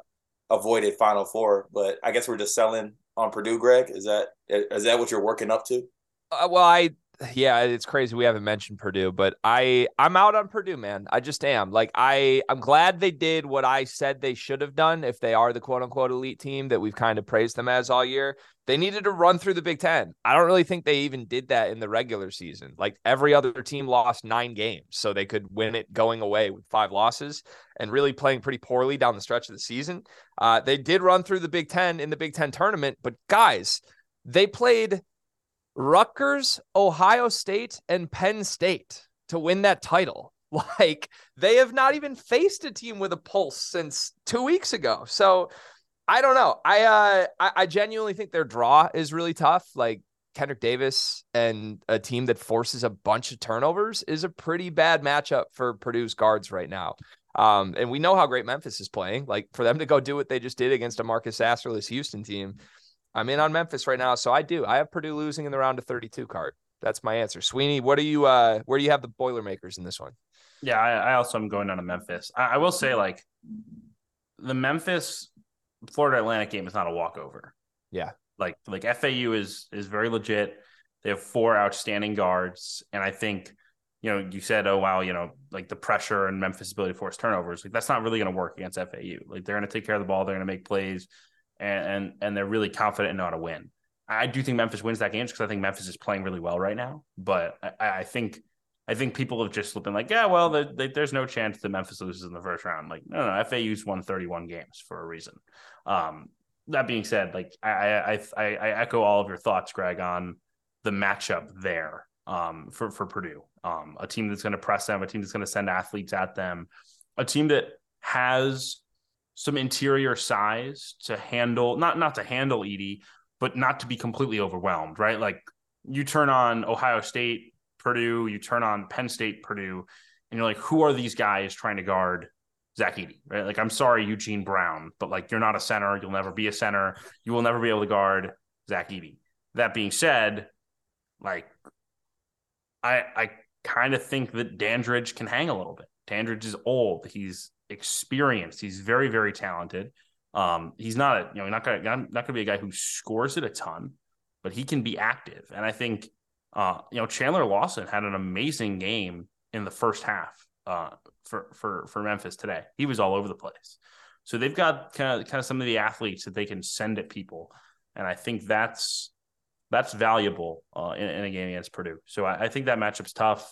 avoided Final Four. But I guess we're just selling on Purdue, Greg. Is that is that what you're working up to? Uh, well, I yeah, it's crazy. We haven't mentioned Purdue, but I I'm out on Purdue, man. I just am. Like, I I'm glad they did what I said they should have done. If they are the quote unquote elite team that we've kind of praised them as all year, they needed to run through the Big Ten. I don't really think they even did that in the regular season. Like, every other team lost nine games, so they could win it going away with five losses and really playing pretty poorly down the stretch of the season. Uh, they did run through the Big Ten in the Big Ten tournament, but guys, they played Rutgers, Ohio State, and Penn State to win that title. Like, they have not even faced a team with a pulse since two weeks ago. So, I don't know. I, uh, I I genuinely think their draw is really tough. Like, Kendrick Davis and a team that forces a bunch of turnovers is a pretty bad matchup for Purdue's guards right now. Um, and we know how great Memphis is playing. Like, for them to go do what they just did against a Marcus Asserless Houston team, I'm in on Memphis right now. So I do. I have Purdue losing in the round of thirty-two card. That's my answer. Sweeney, what do you? Uh, where do you have the Boilermakers in this one? Yeah, I, I also am going down to Memphis. I, I will say, like, the Memphis Florida Atlantic game is not a walkover. Yeah. Like, like F A U is, is very legit. They have four outstanding guards. And I think, you know, you said, oh, wow, you know, like the pressure and Memphis' ability to force turnovers, like that's not really going to work against F A U. Like, they're going to take care of the ball. They're going to make plays and, and, and they're really confident in how to win. I do think Memphis wins that game because I think Memphis is playing really well right now. But I, I think, I think people have just been like, yeah, well, the, the, there's no chance that Memphis loses in the first round. Like, no, no, F A U's won thirty-one games for a reason. Um, that being said, like I, I, I, I echo all of your thoughts, Greg, on the matchup there um, for, for Purdue, um, a team that's going to press them, a team that's going to send athletes at them, a team that has some interior size to handle, not, not to handle Edie, but not to be completely overwhelmed, right? Like, you turn on Ohio State, Purdue, you turn on Penn State, Purdue, and you're like, who are these guys trying to guard Zach Edey, right? Like, I'm sorry, Eugene Brown, but like, you're not a center. You'll never be a center. You will never be able to guard Zach Edey. That being said, like, I I kind of think that Dandridge can hang a little bit. Dandridge is old. He's experienced. He's very, very talented. Um, he's not a, you know, not gonna not gonna be a guy who scores it a ton, but he can be active. And I think, Uh, you know, Chandler Lawson had an amazing game in the first half uh, for, for, for Memphis today. He was all over the place. So they've got kind of, kind of some of the athletes that they can send at people. And I think that's, that's valuable uh, in, in a game against Purdue. So I, I think that matchup's tough.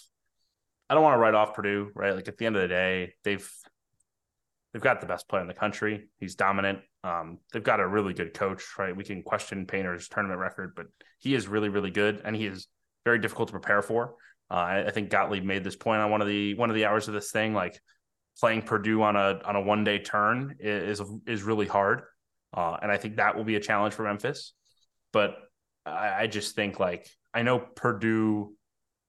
I don't want to write off Purdue, right? Like, at the end of the day, they've, they've got the best player in the country. He's dominant. Um, they've got a really good coach, right? We can question Painter's tournament record, but he is really, really good. And he is very difficult to prepare for. Uh, I, I think Gottlieb made this point on one of the one of the hours of this thing. Like, playing Purdue on a on a one day turn is is really hard, uh, and I think that will be a challenge for Memphis. But I, I just think, like, I know Purdue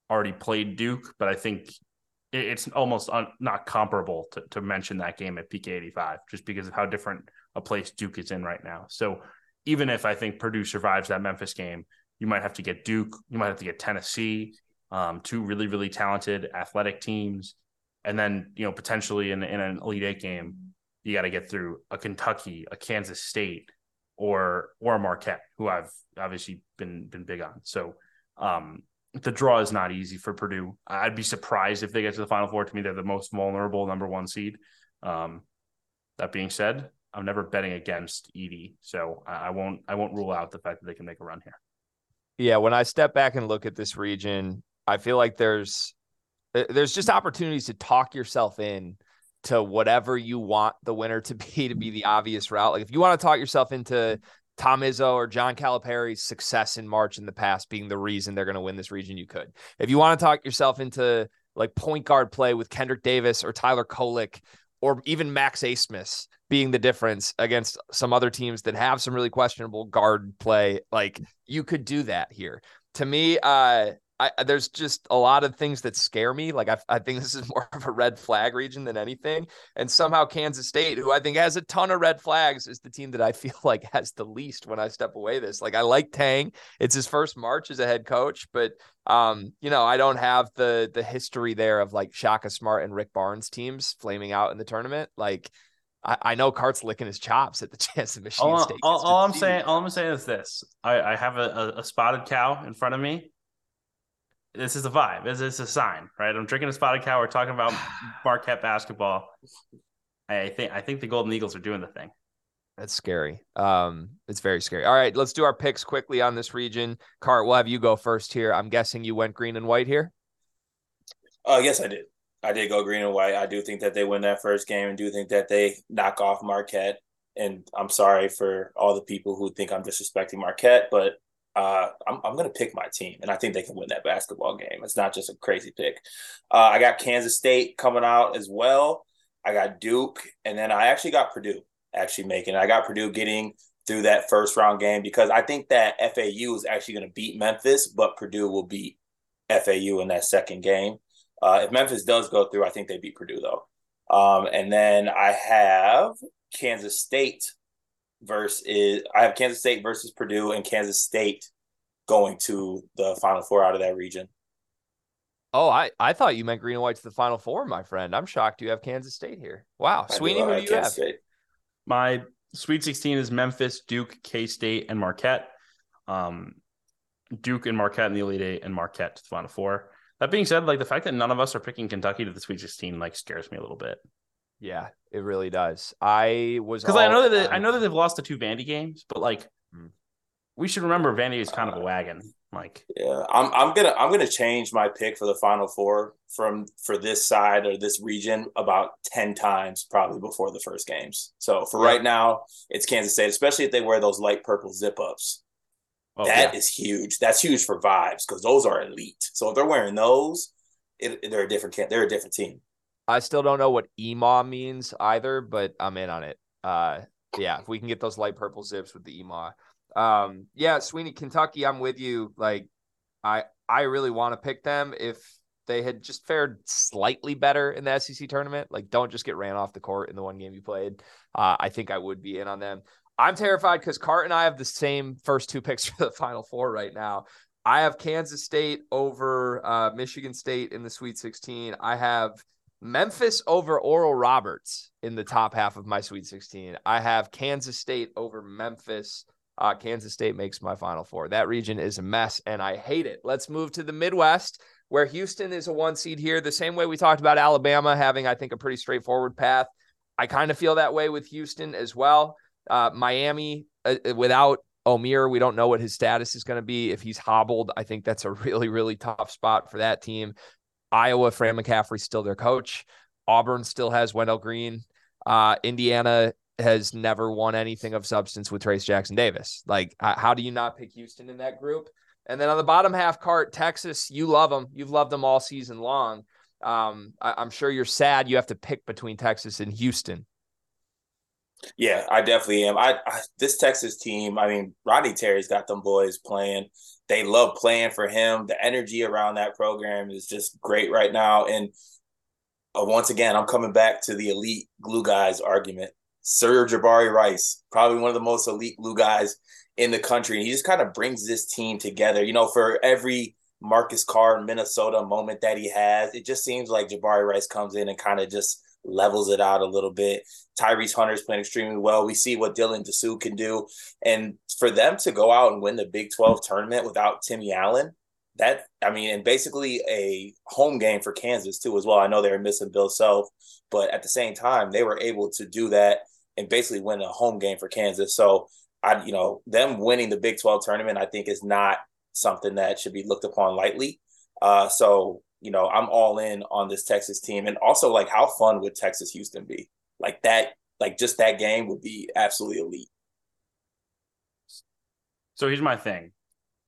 already played Duke, but I think it, it's almost un, not comparable to, to mention that game at P K eighty-five just because of how different a place Duke is in right now. So even if I think Purdue survives that Memphis game, you might have to get Duke. You might have to get Tennessee, um, two really, really talented athletic teams. And then, you know, potentially in, in an Elite Eight game, you got to get through a Kentucky, a Kansas State, or or a Marquette, who I've obviously been been big on. So um, the draw is not easy for Purdue. I'd be surprised if they get to the Final Four. To me, they're the most vulnerable number one seed. Um, that being said, I'm never betting against Edie. So I, I won't I won't rule out the fact that they can make a run here. Yeah, when I step back and look at this region, I feel like there's there's just opportunities to talk yourself in to whatever you want the winner to be, to be the obvious route. Like, if you want to talk yourself into Tom Izzo or John Calipari's success in March in the past being the reason they're going to win this region, you could. If you want to talk yourself into like point guard play with Kendrick Davis or Tyler Kolek or even Max Asmus being the difference against some other teams that have some really questionable guard play, like you could do that here. To me, uh, I, there's just a lot of things that scare me. Like I, I think this is more of a red flag region than anything. And somehow Kansas State, who I think has a ton of red flags, is the team that I feel like has the least when I step away this. Like I like Tang. It's his first March as a head coach, but um, you know, I don't have the, the history there of like Shaka Smart and Rick Barnes teams flaming out in the tournament. Like I, I know Cart's licking his chops at the chance that Michigan all, State. All, all I'm team. saying, all I'm saying is this, I, I have a, a, a spotted cow in front of me. This is a vibe. This is a sign, right? I'm drinking a spotted cow. We're talking about Marquette basketball. I think I think the Golden Eagles are doing the thing. That's scary. Um, it's very scary. All right, let's do our picks quickly on this region. Cart, we'll have you go first here. I'm guessing you went green and white here? Uh, yes, I did. I did go green and white. I do think that they win that first game and do think that they knock off Marquette. And I'm sorry for all the people who think I'm disrespecting Marquette, but Uh, I'm, I'm going to pick my team, and I think they can win that basketball game. It's not just a crazy pick. Uh, I got Kansas State coming out as well. I got Duke, and then I actually got Purdue actually making it. I got Purdue getting through that first-round game because I think that F A U is actually going to beat Memphis, but Purdue will beat F A U in that second game. Uh, if Memphis does go through, I think they beat Purdue, though. Um, and then I have Kansas State versus I have Kansas State versus Purdue and Kansas State going to the Final Four out of that region. Oh, I, I thought you meant green and white to the Final Four, my friend. I'm shocked you have Kansas State here. Wow. I Sweeney, do, who do you Kansas have? State. My Sweet sixteen is Memphis, Duke, K-State, and Marquette. Um, Duke and Marquette in the Elite Eight and Marquette to the Final Four. That being said, like the fact that none of us are picking Kentucky to the Sweet sixteen like scares me a little bit. Yeah, it really does. I was because I know that they, I know that they've lost the two Vandy games, but like mm. we should remember Vandy is kind uh, of a wagon. Like, yeah, I'm I'm gonna I'm gonna change my pick for the Final Four from for this side or this region about ten times probably before the first games. So for yeah. right now, it's Kansas State, especially if they wear those light purple zip ups. Oh, that yeah. is huge. That's huge for vibes because those are elite. So if they're wearing those, it, they're a different they're a different team. I still don't know what E M A means either, but I'm in on it. Uh, yeah, if we can get those light purple zips with the E M A. Um, yeah, Sweeney, Kentucky, I'm with you. Like, I I really want to pick them if they had just fared slightly better in the S E C tournament. Like, don't just get ran off the court in the one game you played. Uh, I think I would be in on them. I'm terrified because Cart and I have the same first two picks for the Final Four right now. I have Kansas State over uh, Michigan State in the Sweet sixteen. I have Memphis over Oral Roberts in the top half of my Sweet sixteen. I have Kansas State over Memphis. Uh, Kansas State makes my Final Four. That region is a mess, and I hate it. Let's move to the Midwest, where Houston is a one seed here. The same way we talked about Alabama having, I think, a pretty straightforward path. I kind of feel that way with Houston as well. Uh, Miami, uh, without Omir, we don't know what his status is going to be. If he's hobbled, I think that's a really, really tough spot for that team. Iowa, Fran McCaffrey's still their coach. Auburn still has Wendell Green. Uh, Indiana has never won anything of substance with Trace Jackson Davis. Like, how do you not pick Houston in that group? And then on the bottom half, Cart, Texas, you love them. You've loved them all season long. Um, I- I'm sure you're sad you have to pick between Texas and Houston. Yeah, I definitely am. I, I this Texas team, I mean, Rodney Terry's got them boys playing. They love playing for him. The energy around that program is just great right now. And uh, once again, I'm coming back to the elite glue guys argument. Sir Jabari Rice, probably one of the most elite glue guys in the country. And he just kind of brings this team together. You know, for every Marcus Carr Minnesota moment that he has, it just seems like Jabari Rice comes in and kind of just levels it out a little bit. Tyrese Hunter's playing extremely well. We see what Dylan Dessou can do. And for them to go out and win the Big twelve tournament without Timmy Allen, that, I mean, and basically a home game for Kansas too as well. I know they were missing Bill Self, but at the same time, they were able to do that and basically win a home game for Kansas. So, I, you know, them winning the Big twelve tournament, I think is not something that should be looked upon lightly. Uh, so, you know, I'm all in on this Texas team. And also, like, how fun would Texas Houston be? Like that, like just that game would be absolutely elite. So here's my thing.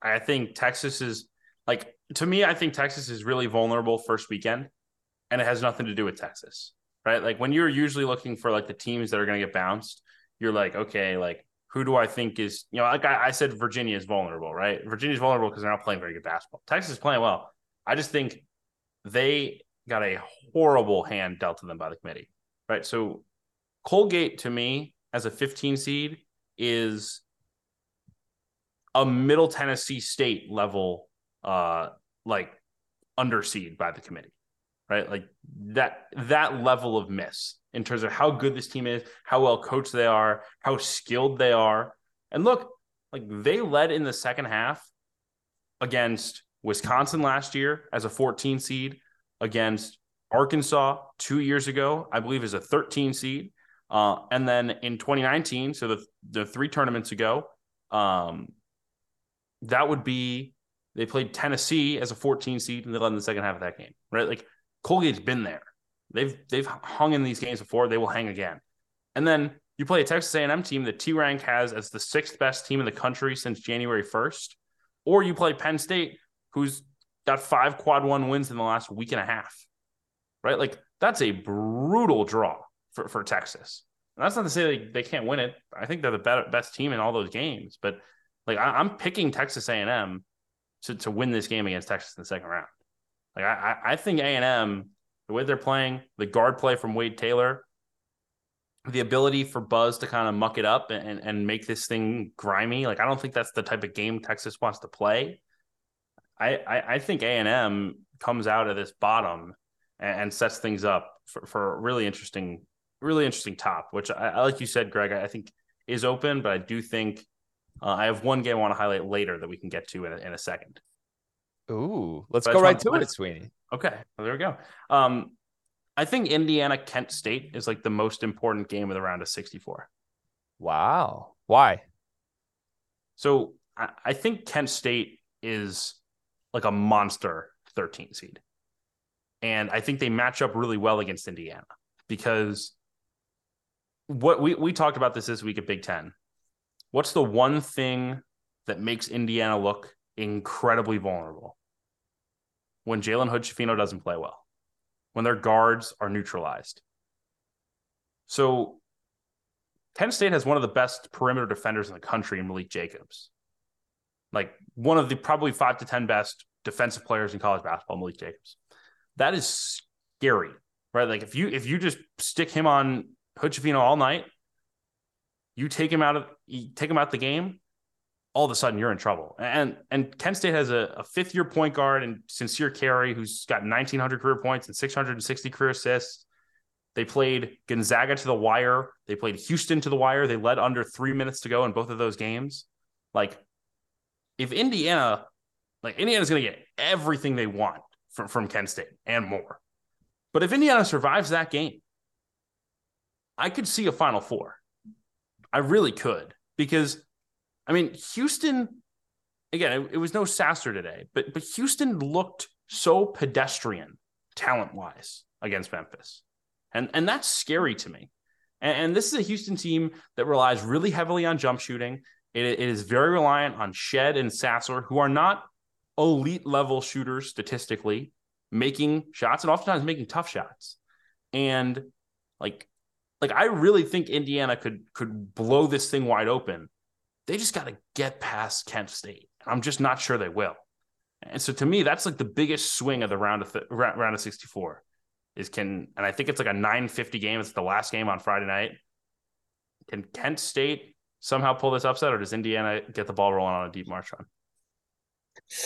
I think Texas is like, to me, I think Texas is really vulnerable first weekend, and it has nothing to do with Texas, right? Like when you're usually looking for like the teams that are going to get bounced, you're like, okay, like who do I think is, you know, like I, I said, Virginia is vulnerable, right? Virginia's vulnerable because they're not playing very good basketball. Texas is playing well. I just think they got a horrible hand dealt to them by the committee, right? So Colgate to me as a fifteen seed is a Middle Tennessee State level, uh, like underseed by the committee, right? Like that, that level of miss in terms of how good this team is, how well coached they are, how skilled they are. And look, like they led in the second half against Wisconsin last year as a fourteen seed, against Arkansas two years ago, I believe, as a thirteen seed. Uh, and then in twenty nineteen, so the, the three tournaments ago, um, that would be, they played Tennessee as a fourteen seed and they led in the second half of that game, right? Like Colgate's been there. They've, they've hung in these games before. They will hang again. And then you play a Texas A and M team that T-Rank has as the sixth best team in the country since January first, or you play Penn State, who's got five quad one wins in the last week and a half, right? Like that's a brutal draw for, for Texas. And that's not to say they, they can't win it. I think they're the better, best team in all those games, but like I, I'm picking Texas A and M to, to win this game against Texas in the second round. Like I, I think A and M, the way they're playing, the guard play from Wade Taylor, the ability for Buzz to kind of muck it up and, and make this thing grimy. Like, I don't think that's the type of game Texas wants to play. I, I, I think A and M comes out of this bottom and, and sets things up for, for a really interesting, really interesting top, which I, I like you said, Greg, I think is open, but I do think uh, I have one game I want to highlight later that we can get to in a, in a second. Ooh, let's but go right to, to it, Sweeney. Okay, well, there we go. Um, I think Indiana-Kent State is like the most important game of the round of sixty-four. Wow. Why? So I, I think Kent State is like a monster thirteen seed. And I think they match up really well against Indiana because what we, we talked about this this week at Big Ten. What's the one thing that makes Indiana look incredibly vulnerable? When Jalen Hood-Schifino doesn't play well, when their guards are neutralized. So Kent State has one of the best perimeter defenders in the country in Malik Jacobs. Like one of the probably five to ten best defensive players in college basketball, Malik Jacobs. That is scary, right? Like if you if you just stick him on Hood-Schifino all night, you take him out of you take him out the game, all of a sudden you're in trouble. And and Kent State has a, a fifth-year point guard and Sincere Carey, who's got nineteen hundred career points and six hundred sixty career assists. They played Gonzaga to the wire. They played Houston to the wire. They led under three minutes to go in both of those games. Like, if Indiana, like, Indiana's going to get everything they want from, from Kent State and more. But if Indiana survives that game, I could see a Final Four. I really could, because I mean, Houston, again, it, it was no Sasser today, but but Houston looked so pedestrian talent-wise against Memphis. And and that's scary to me. And, and this is a Houston team that relies really heavily on jump shooting. It, it is very reliant on Shed and Sasser, who are not elite-level shooters statistically, making shots and oftentimes making tough shots. And, like, like I really think Indiana could could blow this thing wide open. They just got to get past Kent State. I'm just not sure they will. And so to me, that's like the biggest swing of the round of th- round of sixty-four is can, and I think it's like a nine fifty game. It's the last game on Friday night. Can Kent State somehow pull this upset, or does Indiana get the ball rolling on a deep March run?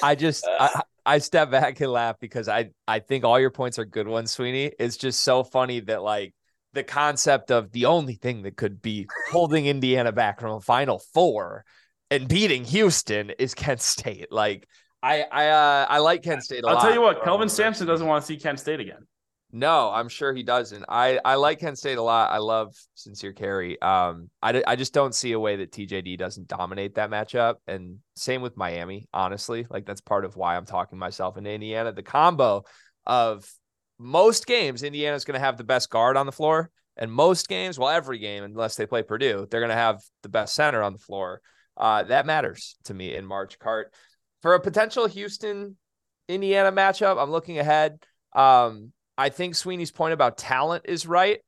I just, I, I step back and laugh because I, I think all your points are good ones, Sweeney. It's just so funny that like, the concept of the only thing that could be holding Indiana back from a Final Four and beating Houston is Kent State. Like I, I, uh, I like Kent State a I'll lot. I'll tell you what, Kelvin Sampson doesn't want to see Kent State again. No, I'm sure he doesn't. I, I like Kent State a lot. I love Sincere Carey. Um, I, I just don't see a way that T J D doesn't dominate that matchup. And same with Miami, honestly. Like that's part of why I'm talking myself into Indiana. The combo of most games, Indiana's going to have the best guard on the floor. And most games, well, every game, unless they play Purdue, they're going to have the best center on the floor. Uh, that matters to me in March, Cart. For a potential Houston Indiana matchup, I'm looking ahead. Um, I think Sweeney's point about talent is right,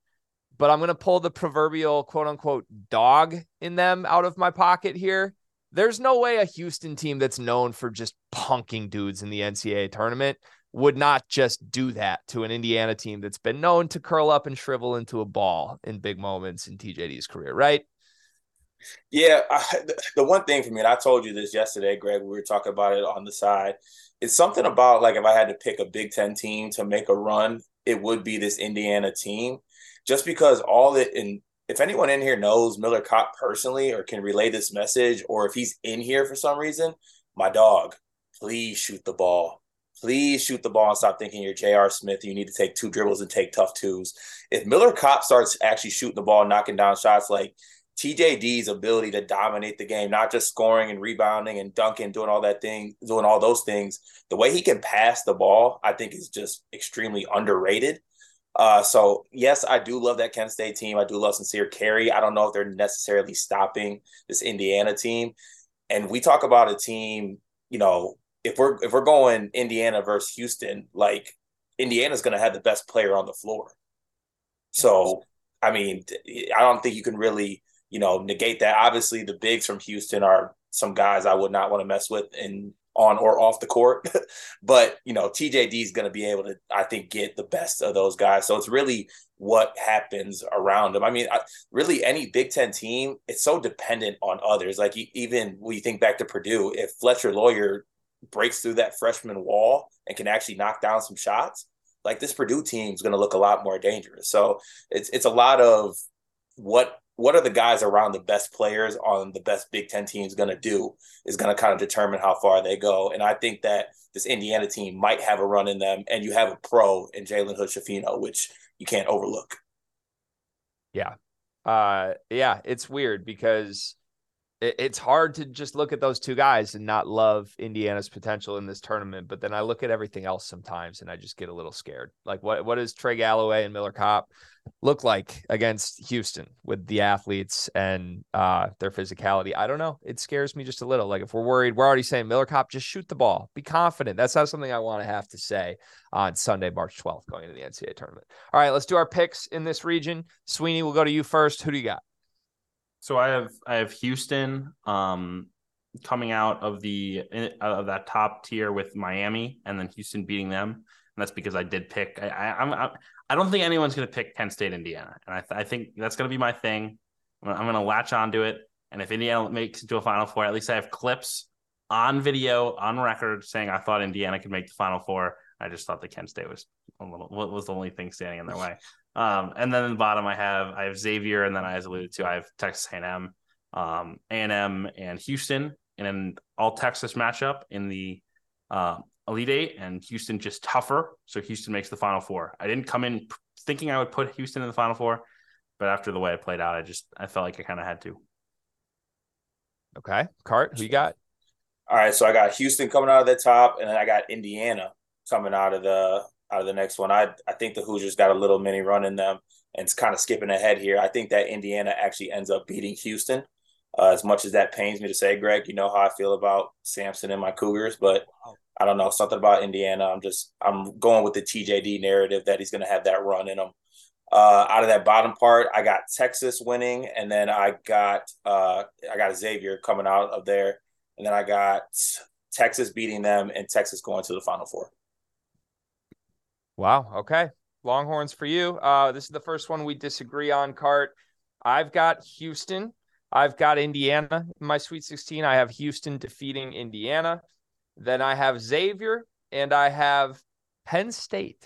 but I'm going to pull the proverbial quote unquote dog in them out of my pocket here. There's no way a Houston team that's known for just punking dudes in the N C double A tournament would not just do that to an Indiana team that's been known to curl up and shrivel into a ball in big moments in T J D's career, right? Yeah. I, the one thing for me, and I told you this yesterday, Greg, we were talking about it on the side. It's something about, like, if I had to pick a Big Ten team to make a run, it would be this Indiana team, just because all it, and if anyone in here knows Miller Kopp personally or can relay this message, or if he's in here for some reason, my dog, please shoot the ball. Please shoot the ball and stop thinking you're J R Smith. You need to take two dribbles and take tough twos. If Miller Kopp starts actually shooting the ball, knocking down shots, like, T J D's ability to dominate the game, not just scoring and rebounding and dunking, doing all that thing, doing all those things, the way he can pass the ball, I think is just extremely underrated. Uh, so, yes, I do love that Kent State team. I do love Sincere Carey. I don't know if they're necessarily stopping this Indiana team. And we talk about a team, you know, if we're if we're going Indiana versus Houston, like, Indiana's going to have the best player on the floor. So, I mean, I don't think you can really – you know, negate that. Obviously, the bigs from Houston are some guys I would not want to mess with in on or off the court. But, you know, T J D is going to be able to, I think, get the best of those guys. So it's really what happens around them. I mean, I, really any Big Ten team, it's so dependent on others. Like, even when you think back to Purdue, if Fletcher Loyer breaks through that freshman wall and can actually knock down some shots, like, this Purdue team is going to look a lot more dangerous. So it's it's a lot of what What are the guys around the best players on the best Big Ten teams going to do is going to kind of determine how far they go. And I think that this Indiana team might have a run in them, and you have a pro in Jalen Hood-Schifino, which you can't overlook. Yeah. Uh, yeah. It's weird because it, it's hard to just look at those two guys and not love Indiana's potential in this tournament. But then I look at everything else sometimes and I just get a little scared. Like, what, what does Trey Galloway and Miller Kopp look like against Houston with the athletes and uh, their physicality? I don't know. It scares me just a little. Like, if we're worried, we're already saying Miller Kopp, just shoot the ball, be confident. That's not something I want to have to say on Sunday, March twelfth, going into the N C double A tournament. All right, let's do our picks in this region. Sweeney, we'll go to you first. Who do you got? So I have, I have Houston um, coming out of the, of that top tier with Miami, and then Houston beating them. And that's because I did pick. I I, I'm, I, I don't think anyone's going to pick Penn State, Indiana. And I, th- I think that's going to be my thing. I'm going to latch onto it. And if Indiana makes it to a Final Four, at least I have clips on video, on record, saying I thought Indiana could make the Final Four. I just thought that Kent State was a little, was the only thing standing in their way. Um, and then in the bottom, I have I have Xavier, and then as alluded to, I have Texas A and M, um, A and M, and Houston in an all-Texas matchup in the uh, – Elite Eight, and Houston just tougher. So Houston makes the Final Four. I didn't come in thinking I would put Houston in the Final Four, but after the way it played out, I just, I felt like I kind of had to. Okay. Cart, who you got? All right. So I got Houston coming out of the top, and then I got Indiana coming out of the, out of the next one. I, I think the Hoosiers got a little mini run in them, and it's kind of skipping ahead here. I think that Indiana actually ends up beating Houston. Uh, as much as that pains me to say, Greg, you know how I feel about Samson and my Cougars, but I don't know, something about Indiana. I'm just, I'm going with the T J D narrative that he's going to have that run in him. Uh, out of that bottom part, I got Texas winning, and then I got, uh, I got Xavier coming out of there, and then I got Texas beating them and Texas going to the Final Four. Wow. Okay. Longhorns for you. Uh, this is the first one we disagree on, Cart. I've got Houston. I've got Indiana in my Sweet sixteen. I have Houston defeating Indiana. Then I have Xavier, and I have Penn State.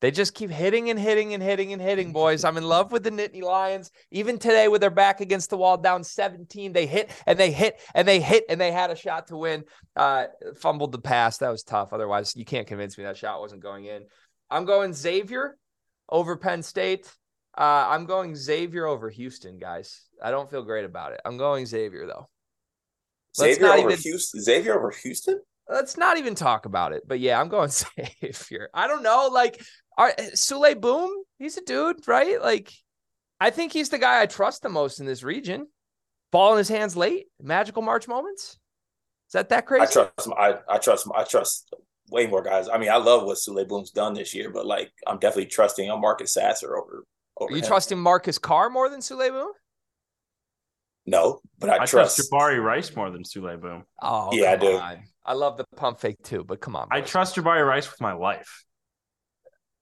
They just keep hitting and hitting and hitting and hitting, boys. I'm in love with the Nittany Lions. Even today, with their back against the wall, down seventeen, they hit and they hit and they hit, and they had a shot to win. Uh, fumbled the pass. That was tough. Otherwise, you can't convince me that shot wasn't going in. I'm going Xavier over Penn State. Uh, I'm going Xavier over Houston, guys. I don't feel great about it. I'm going Xavier, though. Let's Xavier over even, Houston. Xavier over Houston. Let's not even talk about it. But yeah, I'm going Xavier. I don't know. Like, are, Sule Boom, he's a dude, right? Like, I think he's the guy I trust the most in this region. Ball in his hands late, magical March moments. Is that that crazy? I trust. I, I trust. I trust way more guys. I mean, I love what Sule Bloom's done this year, but like, I'm definitely trusting on Marcus Sasser over. over Are you him. trusting Marcus Carr more than Sule Bloom? No, but I, I trust, trust Jabari Rice more than Sule Bloom. Oh, yeah, I do. On. I love the pump fake too, but come on, boys. I trust Jabari Rice with my life.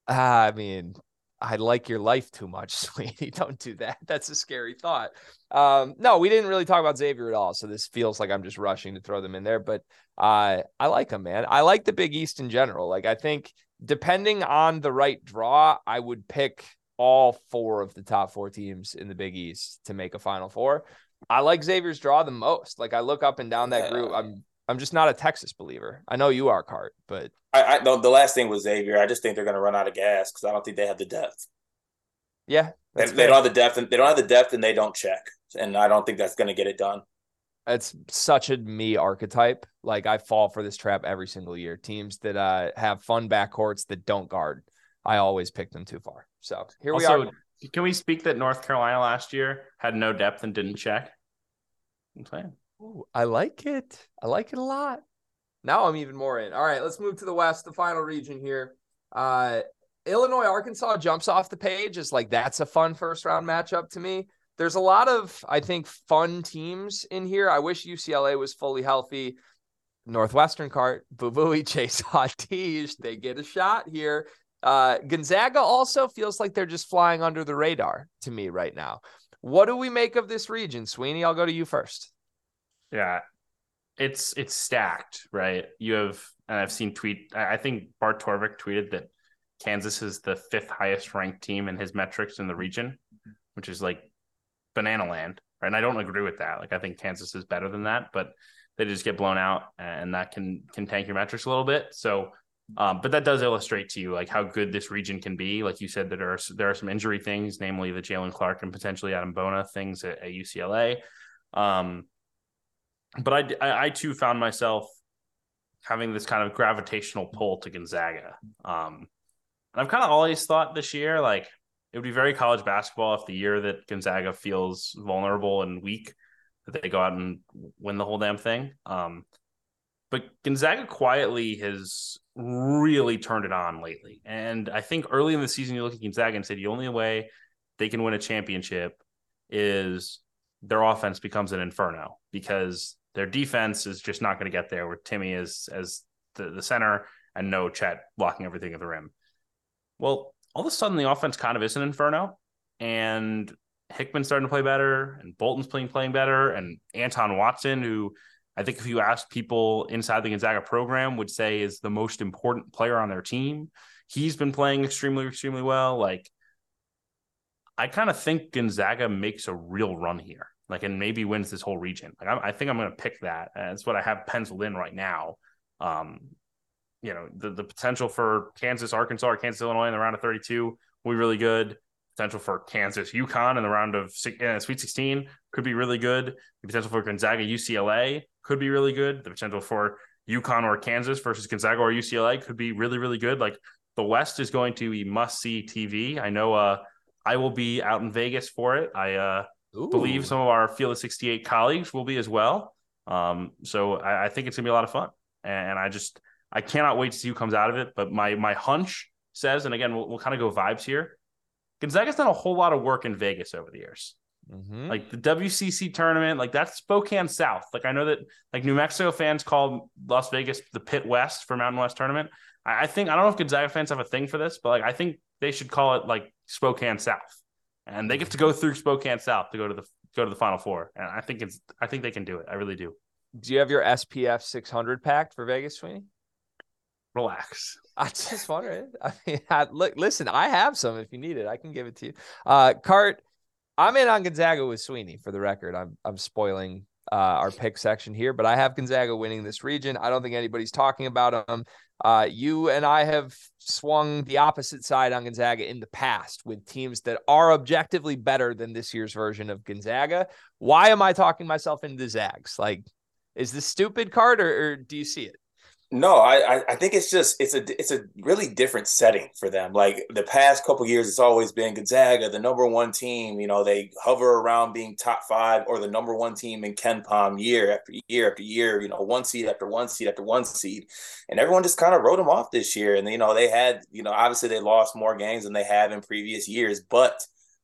Uh, I mean, I like your life too much, Sweeney. Don't do that. That's a scary thought. Um, no, we didn't really talk about Xavier at all, so this feels like I'm just rushing to throw them in there. But uh, I like him, man. I like the Big East in general. Like, I think depending on the right draw, I would pick all four of the top four teams in the Big East to make a Final Four. I like Xavier's draw the most. Like, I look up and down that group. I'm I'm just not a Texas believer. I know you are, Cart, but I, I the, the last thing with Xavier, I just think they're going to run out of gas because I don't think they have the depth. Yeah, they, they don't have the depth, and they don't have the depth, and they don't check, and I don't think that's going to get it done. It's such a me archetype. Like, I fall for this trap every single year. Teams that uh, have fun backcourts that don't guard, I always pick them too far. So here also, we are. Can we speak that North Carolina last year had no depth and didn't check? I'm saying. Ooh, I like it. I like it a lot. Now I'm even more in. All right, let's move to the West, the final region here. Uh, Illinois, Arkansas jumps off the page. It's like, that's a fun first round matchup to me. There's a lot of, I think, fun teams in here. I wish U C L A was fully healthy. Northwestern, Cart, Bubui, Chase Autige, they get a shot here. Uh, Gonzaga also feels like they're just flying under the radar to me right now. What do we make of this region, Sweeney? I'll go to you first. Yeah, it's it's stacked, right? You have, and I've seen tweet, I think Bart Torvik tweeted that Kansas is the fifth highest ranked team in his metrics in the region, which is like banana land, right? And I don't agree with that. Like, I think Kansas is better than that, but they just get blown out, and that can can tank your metrics a little bit. So, um, but that does illustrate to you like how good this region can be. Like you said, that there are there are some injury things, namely the Jalen Clark and potentially Adam Bona things at, at U C L A. Um, But I, I, I too found myself having this kind of gravitational pull to Gonzaga. Um, and I've kind of always thought this year, like, it would be very college basketball if the year that Gonzaga feels vulnerable and weak, that they go out and win the whole damn thing. Um, but Gonzaga quietly has really turned it on lately. And I think early in the season, you look at Gonzaga and say the only way they can win a championship is their offense becomes an inferno, because their defense is just not going to get there with Timmy as as the, the center and no Chet blocking everything at the rim. Well, all of a sudden, the offense kind of is an inferno, and Hickman's starting to play better, and Bolton's playing, playing better, and Anton Watson, who I think if you asked people inside the Gonzaga program would say is the most important player on their team. He's been playing extremely, extremely well. Like, I kind of think Gonzaga makes a real run here. Like, and maybe wins this whole region. Like, I, I think I'm going to pick that. That's what I have penciled in right now. Um, you know, the, the potential for Kansas, Arkansas, Kansas, Illinois in the round of thirty-two will be really good. Potential for Kansas, UConn in the round of uh, Sweet sixteen could be really good. The potential for Gonzaga, U C L A could be really good. The potential for UConn or Kansas versus Gonzaga or U C L A could be really, really good. Like, the West is going to be must-see T V. I know uh, I will be out in Vegas for it. I, uh, Ooh. Believe some of our Field of sixty-eight colleagues will be as well. Um, so I, I think it's gonna be a lot of fun, and, and I just I cannot wait to see who comes out of it. But my my hunch says, and again, we'll, we'll kind of go vibes here. Gonzaga's done a whole lot of work in Vegas over the years, mm-hmm. like the W C C tournament, like that's Spokane South. Like I know that like New Mexico fans call Las Vegas the Pit West for Mountain West tournament. I, I think I don't know if Gonzaga fans have a thing for this, but like I think they should call it like Spokane South. And they get to go through Spokane South to go to the go to the Final Four, and I think it's I think they can do it. I really do. Do you have your S P F six hundred packed for Vegas, Sweeney? Relax. I just wondered. I mean, I, look, listen, I have some if you need it. I can give it to you. Uh, Cart, I'm in on Gonzaga with Sweeney for the record. I'm I'm spoiling uh, our pick section here, but I have Gonzaga winning this region. I don't think anybody's talking about them. Uh, you and I have swung the opposite side on Gonzaga in the past with teams that are objectively better than this year's version of Gonzaga. Why am I talking myself into the Zags? Like, is this stupid, Cart, or, or do you see it? No, I I think it's just it's a it's a really different setting for them. Like the past couple of years, it's always been Gonzaga, the number one team. You know, they hover around being top five or the number one team in KenPom year after year after year. You know, one seed after one seed after one seed, and everyone just kind of wrote them off this year. And you know, they had you know obviously they lost more games than they have in previous years, but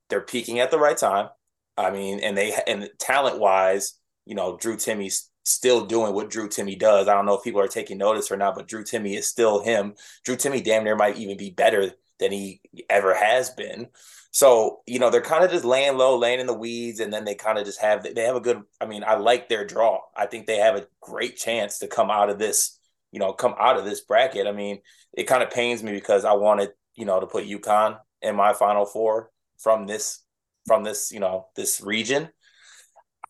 they're peaking at the right time. I mean, and they and talent wise, you know, Drew Timmy's still doing what Drew Timme does. I don't know if people are taking notice or not, but Drew Timme is still him. Drew Timme damn near might even be better than he ever has been. So, you know, they're kind of just laying low, laying in the weeds, and then they kind of just have, they have a good, I mean, I like their draw. I think they have a great chance to come out of this, you know, come out of this bracket. I mean, it kind of pains me because I wanted, you know, to put UConn in my Final Four from this, from this, you know, this region.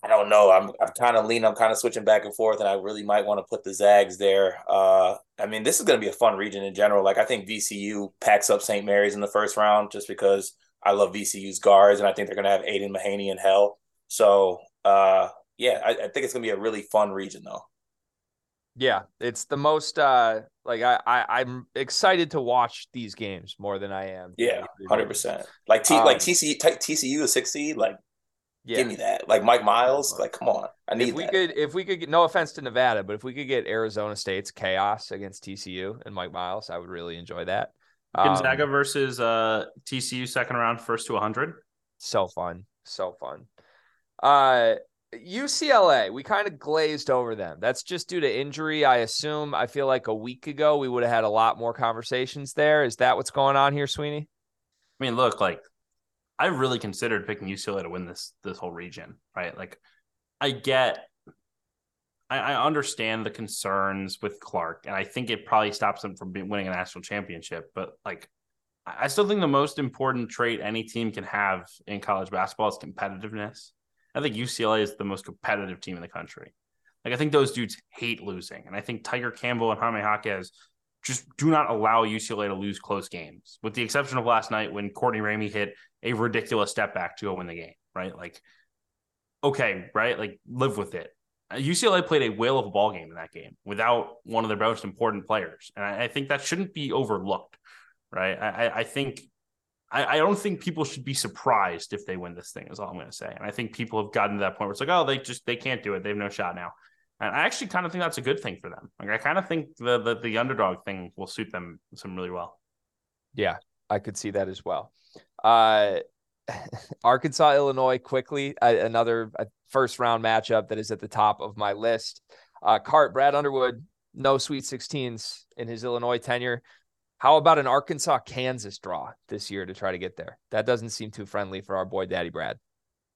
I don't know. I'm I'm kind of leaning. I'm kind of switching back and forth, and I really might want to put the Zags there. Uh, I mean, this is going to be a fun region in general. Like, I think V C U packs up Saint Mary's in the first round just because I love V C U's guards, and I think they're going to have Aiden Mahaney in hell. So, uh, yeah, I, I think it's going to be a really fun region, though. Yeah, it's the most uh, – like, I, I, I'm excited to watch these games more than I am. Yeah, one hundred percent. Like, T, um, like T C, T C U is six seed, like – yeah. Give me that. Like Mike Miles, like, come on. I need if we that. Could, if we could get, no offense to Nevada, but if we could get Arizona State's chaos against T C U and Mike Miles, I would really enjoy that. Gonzaga um, versus uh, T C U second round, first to one hundred. So fun. So fun. Uh, U C L A, we kind of glazed over them. That's just due to injury, I assume. I feel like a week ago we would have had a lot more conversations there. Is that what's going on here, Sweeney? I mean, look, like, I really considered picking U C L A to win this this whole region, right? Like, I get, I, I understand the concerns with Clark, and I think it probably stops them from winning a national championship. But like, I still think the most important trait any team can have in college basketball is competitiveness. I think U C L A is the most competitive team in the country. Like, I think those dudes hate losing, and I think Tiger Campbell and Jaime Jaquez just do not allow U C L A to lose close games, with the exception of last night when Courtney Ramey hit a ridiculous step back to go win the game, right? Like, okay, right? Like, live with it. U C L A played a whale of a ball game in that game without one of their most important players. And I, I think that shouldn't be overlooked, right? I, I think I, I don't think people should be surprised if they win this thing is all I'm going to say. And I think people have gotten to that point where it's like, oh, they just, they can't do it. They have no shot now. And I actually kind of think that's a good thing for them. Like, I kind of think the, the the underdog thing will suit them some really well. Yeah, I could see that as well. Uh, Arkansas, Illinois, quickly, uh, another uh, first-round matchup that is at the top of my list. Uh, Cart, Brad Underwood, no Sweet sixteens in his Illinois tenure. How about an Arkansas-Kansas draw this year to try to get there? That doesn't seem too friendly for our boy Daddy Brad.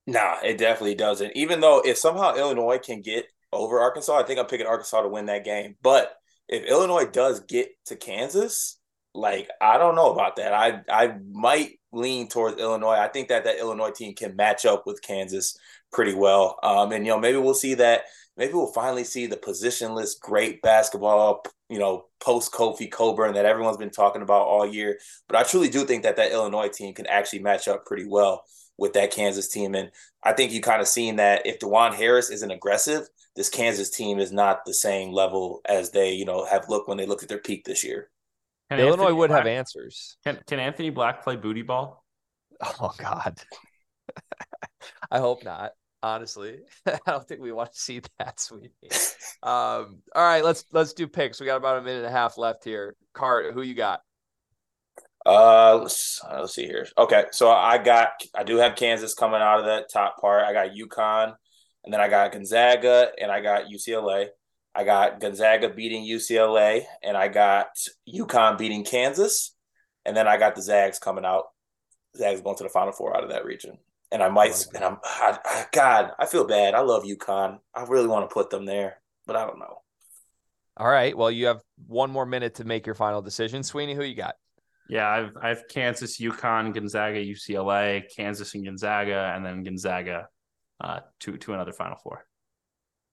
Nah, it definitely doesn't. Even though if somehow Illinois can get over Arkansas, I think I'm picking Arkansas to win that game. But if Illinois does get to Kansas, like, I don't know about that. I I might lean towards Illinois. I think that that Illinois team can match up with Kansas pretty well. Um, and, you know, maybe we'll see that. Maybe we'll finally see the positionless great basketball, you know, post-Kofi Coburn that everyone's been talking about all year. But I truly do think that that Illinois team can actually match up pretty well with that Kansas team. And I think you kind of seen that if DeJuan Harris isn't aggressive, this Kansas team is not the same level as they, you know, have looked when they looked at their peak this year. Can Illinois Anthony would Black, have answers. Can Can Anthony Black play booty ball? Oh, God. I hope not. Honestly, I don't think we want to see that, sweetie. Um, all right, let's let's do picks. We got about a minute and a half left here. Cart, who you got? Uh, let's, let's see here. Okay, so I got I do have Kansas coming out of that top part. I got UConn, and then I got Gonzaga, and I got U C L A. I got Gonzaga beating U C L A, and I got UConn beating Kansas, and then I got the Zags coming out. Zags going to the Final Four out of that region, and I might. Oh, and I'm I, I, God, I feel bad. I love UConn. I really want to put them there, but I don't know. All right. Well, you have one more minute to make your final decision, Sweeney. Who you got? Yeah, I've I've Kansas, UConn, Gonzaga, U C L A, Kansas and Gonzaga, and then Gonzaga uh, to to another Final Four.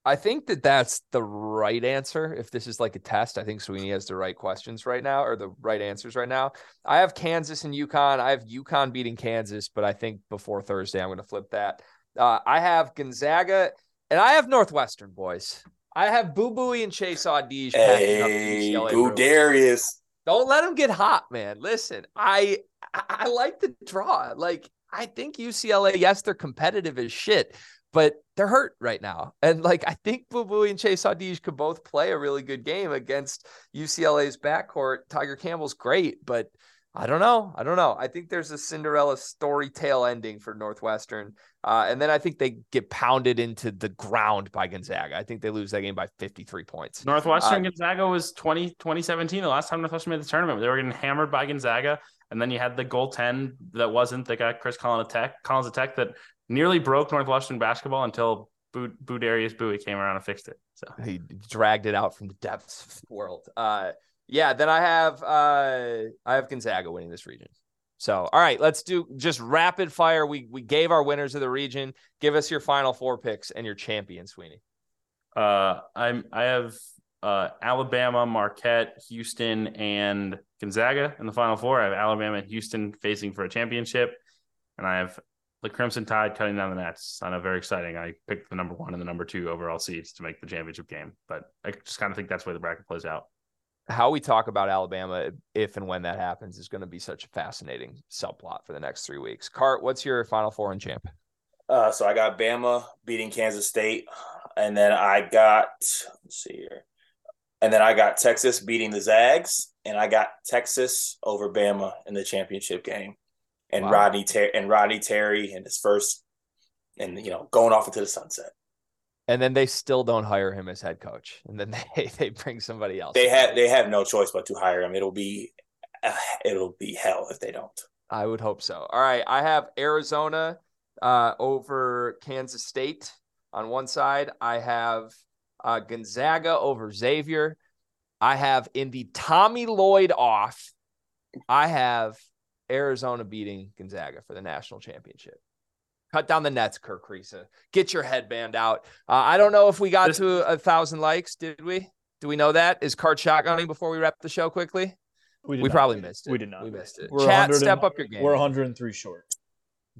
I think that that's the right answer. If this is like a test, I think Sweeney has the right questions right now or the right answers right now. I have Kansas and UConn. I have UConn beating Kansas, but I think before Thursday, I'm going to flip that. Uh, I have Gonzaga and I have Northwestern, boys. I have Boo-Booey and Chase Audige. Hey, Goudarius. Don't let them get hot, man. Listen, I I like the draw. Like, I think U C L A, yes, they're competitive as shit, but they're hurt right now. And, like, I think Boo-Booey and Chase Audige could both play a really good game against U C L A's backcourt. Tiger Campbell's great, but I don't know. I don't know. I think there's a Cinderella story tale ending for Northwestern. Uh, and then I think they get pounded into the ground by Gonzaga. I think they lose that game by fifty-three points. Northwestern uh, Gonzaga was twenty seventeen, the last time Northwestern made the tournament. They were getting hammered by Gonzaga. And then you had the goaltend that wasn't. They got Chris Collins Attack, Collins Attack that nearly broke Northwestern basketball until Budarius Bowie came around and fixed it. So he dragged it out from the depths of the world. Uh, Yeah, then I have uh, I have Gonzaga winning this region. So, all right, let's do just rapid fire. We we gave our winners of the region. Give us your final four picks and your champion, Sweeney. Uh, I'm I have uh, Alabama, Marquette, Houston, and Gonzaga in the final four. I have Alabama and Houston facing for a championship, and I have the Crimson Tide cutting down the nets. I know, very exciting. I picked the number one and the number two overall seeds to make the championship game, but I just kind of think that's the way the bracket plays out. How we talk about Alabama, if and when that happens, is going to be such a fascinating subplot for the next three weeks. Cart, what's your final four and champ? Uh, so I got Bama beating Kansas State, and then I got let's see here, and then I got Texas beating the Zags, and I got Texas over Bama in the championship game, and wow. Rodney Ter- and Rodney Terry in his first, and you know, going off into the sunset. And then they still don't hire him as head coach. And then they, they bring somebody else. They have they have no choice but to hire him. It'll be uh, it'll be hell if they don't. I would hope so. All right, I have Arizona uh, over Kansas State on one side. I have uh, Gonzaga over Xavier. I have, in the Tommy Lloyd off, I have Arizona beating Gonzaga for the national championship. Cut down the nets, Kirk Risa. Get your headband out. Uh, I don't know if we got this, to a thousand likes. Did we? Do we know that? Is Cart shotgunning before we wrap the show quickly? We, did we probably missed it. We did not. We missed it. We're chat, step and, up your game. We're one hundred three short.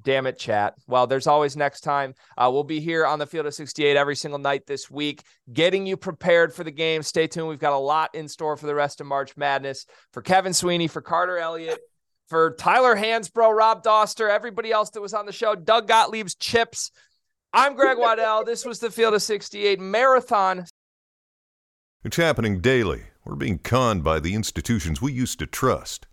Damn it, chat. Well, there's always next time. Uh, we'll be here on the Field of sixty-eight every single night this week, getting you prepared for the game. Stay tuned. We've got a lot in store for the rest of March Madness. For Kevin Sweeney, for Carter Elliott, for Tyler Hansbrough, Rob Doster, everybody else that was on the show, Doug Gottlieb's Chips. I'm Greg Waddell. This was the Field of sixty-eight Marathon. It's happening daily. We're being conned by the institutions we used to trust.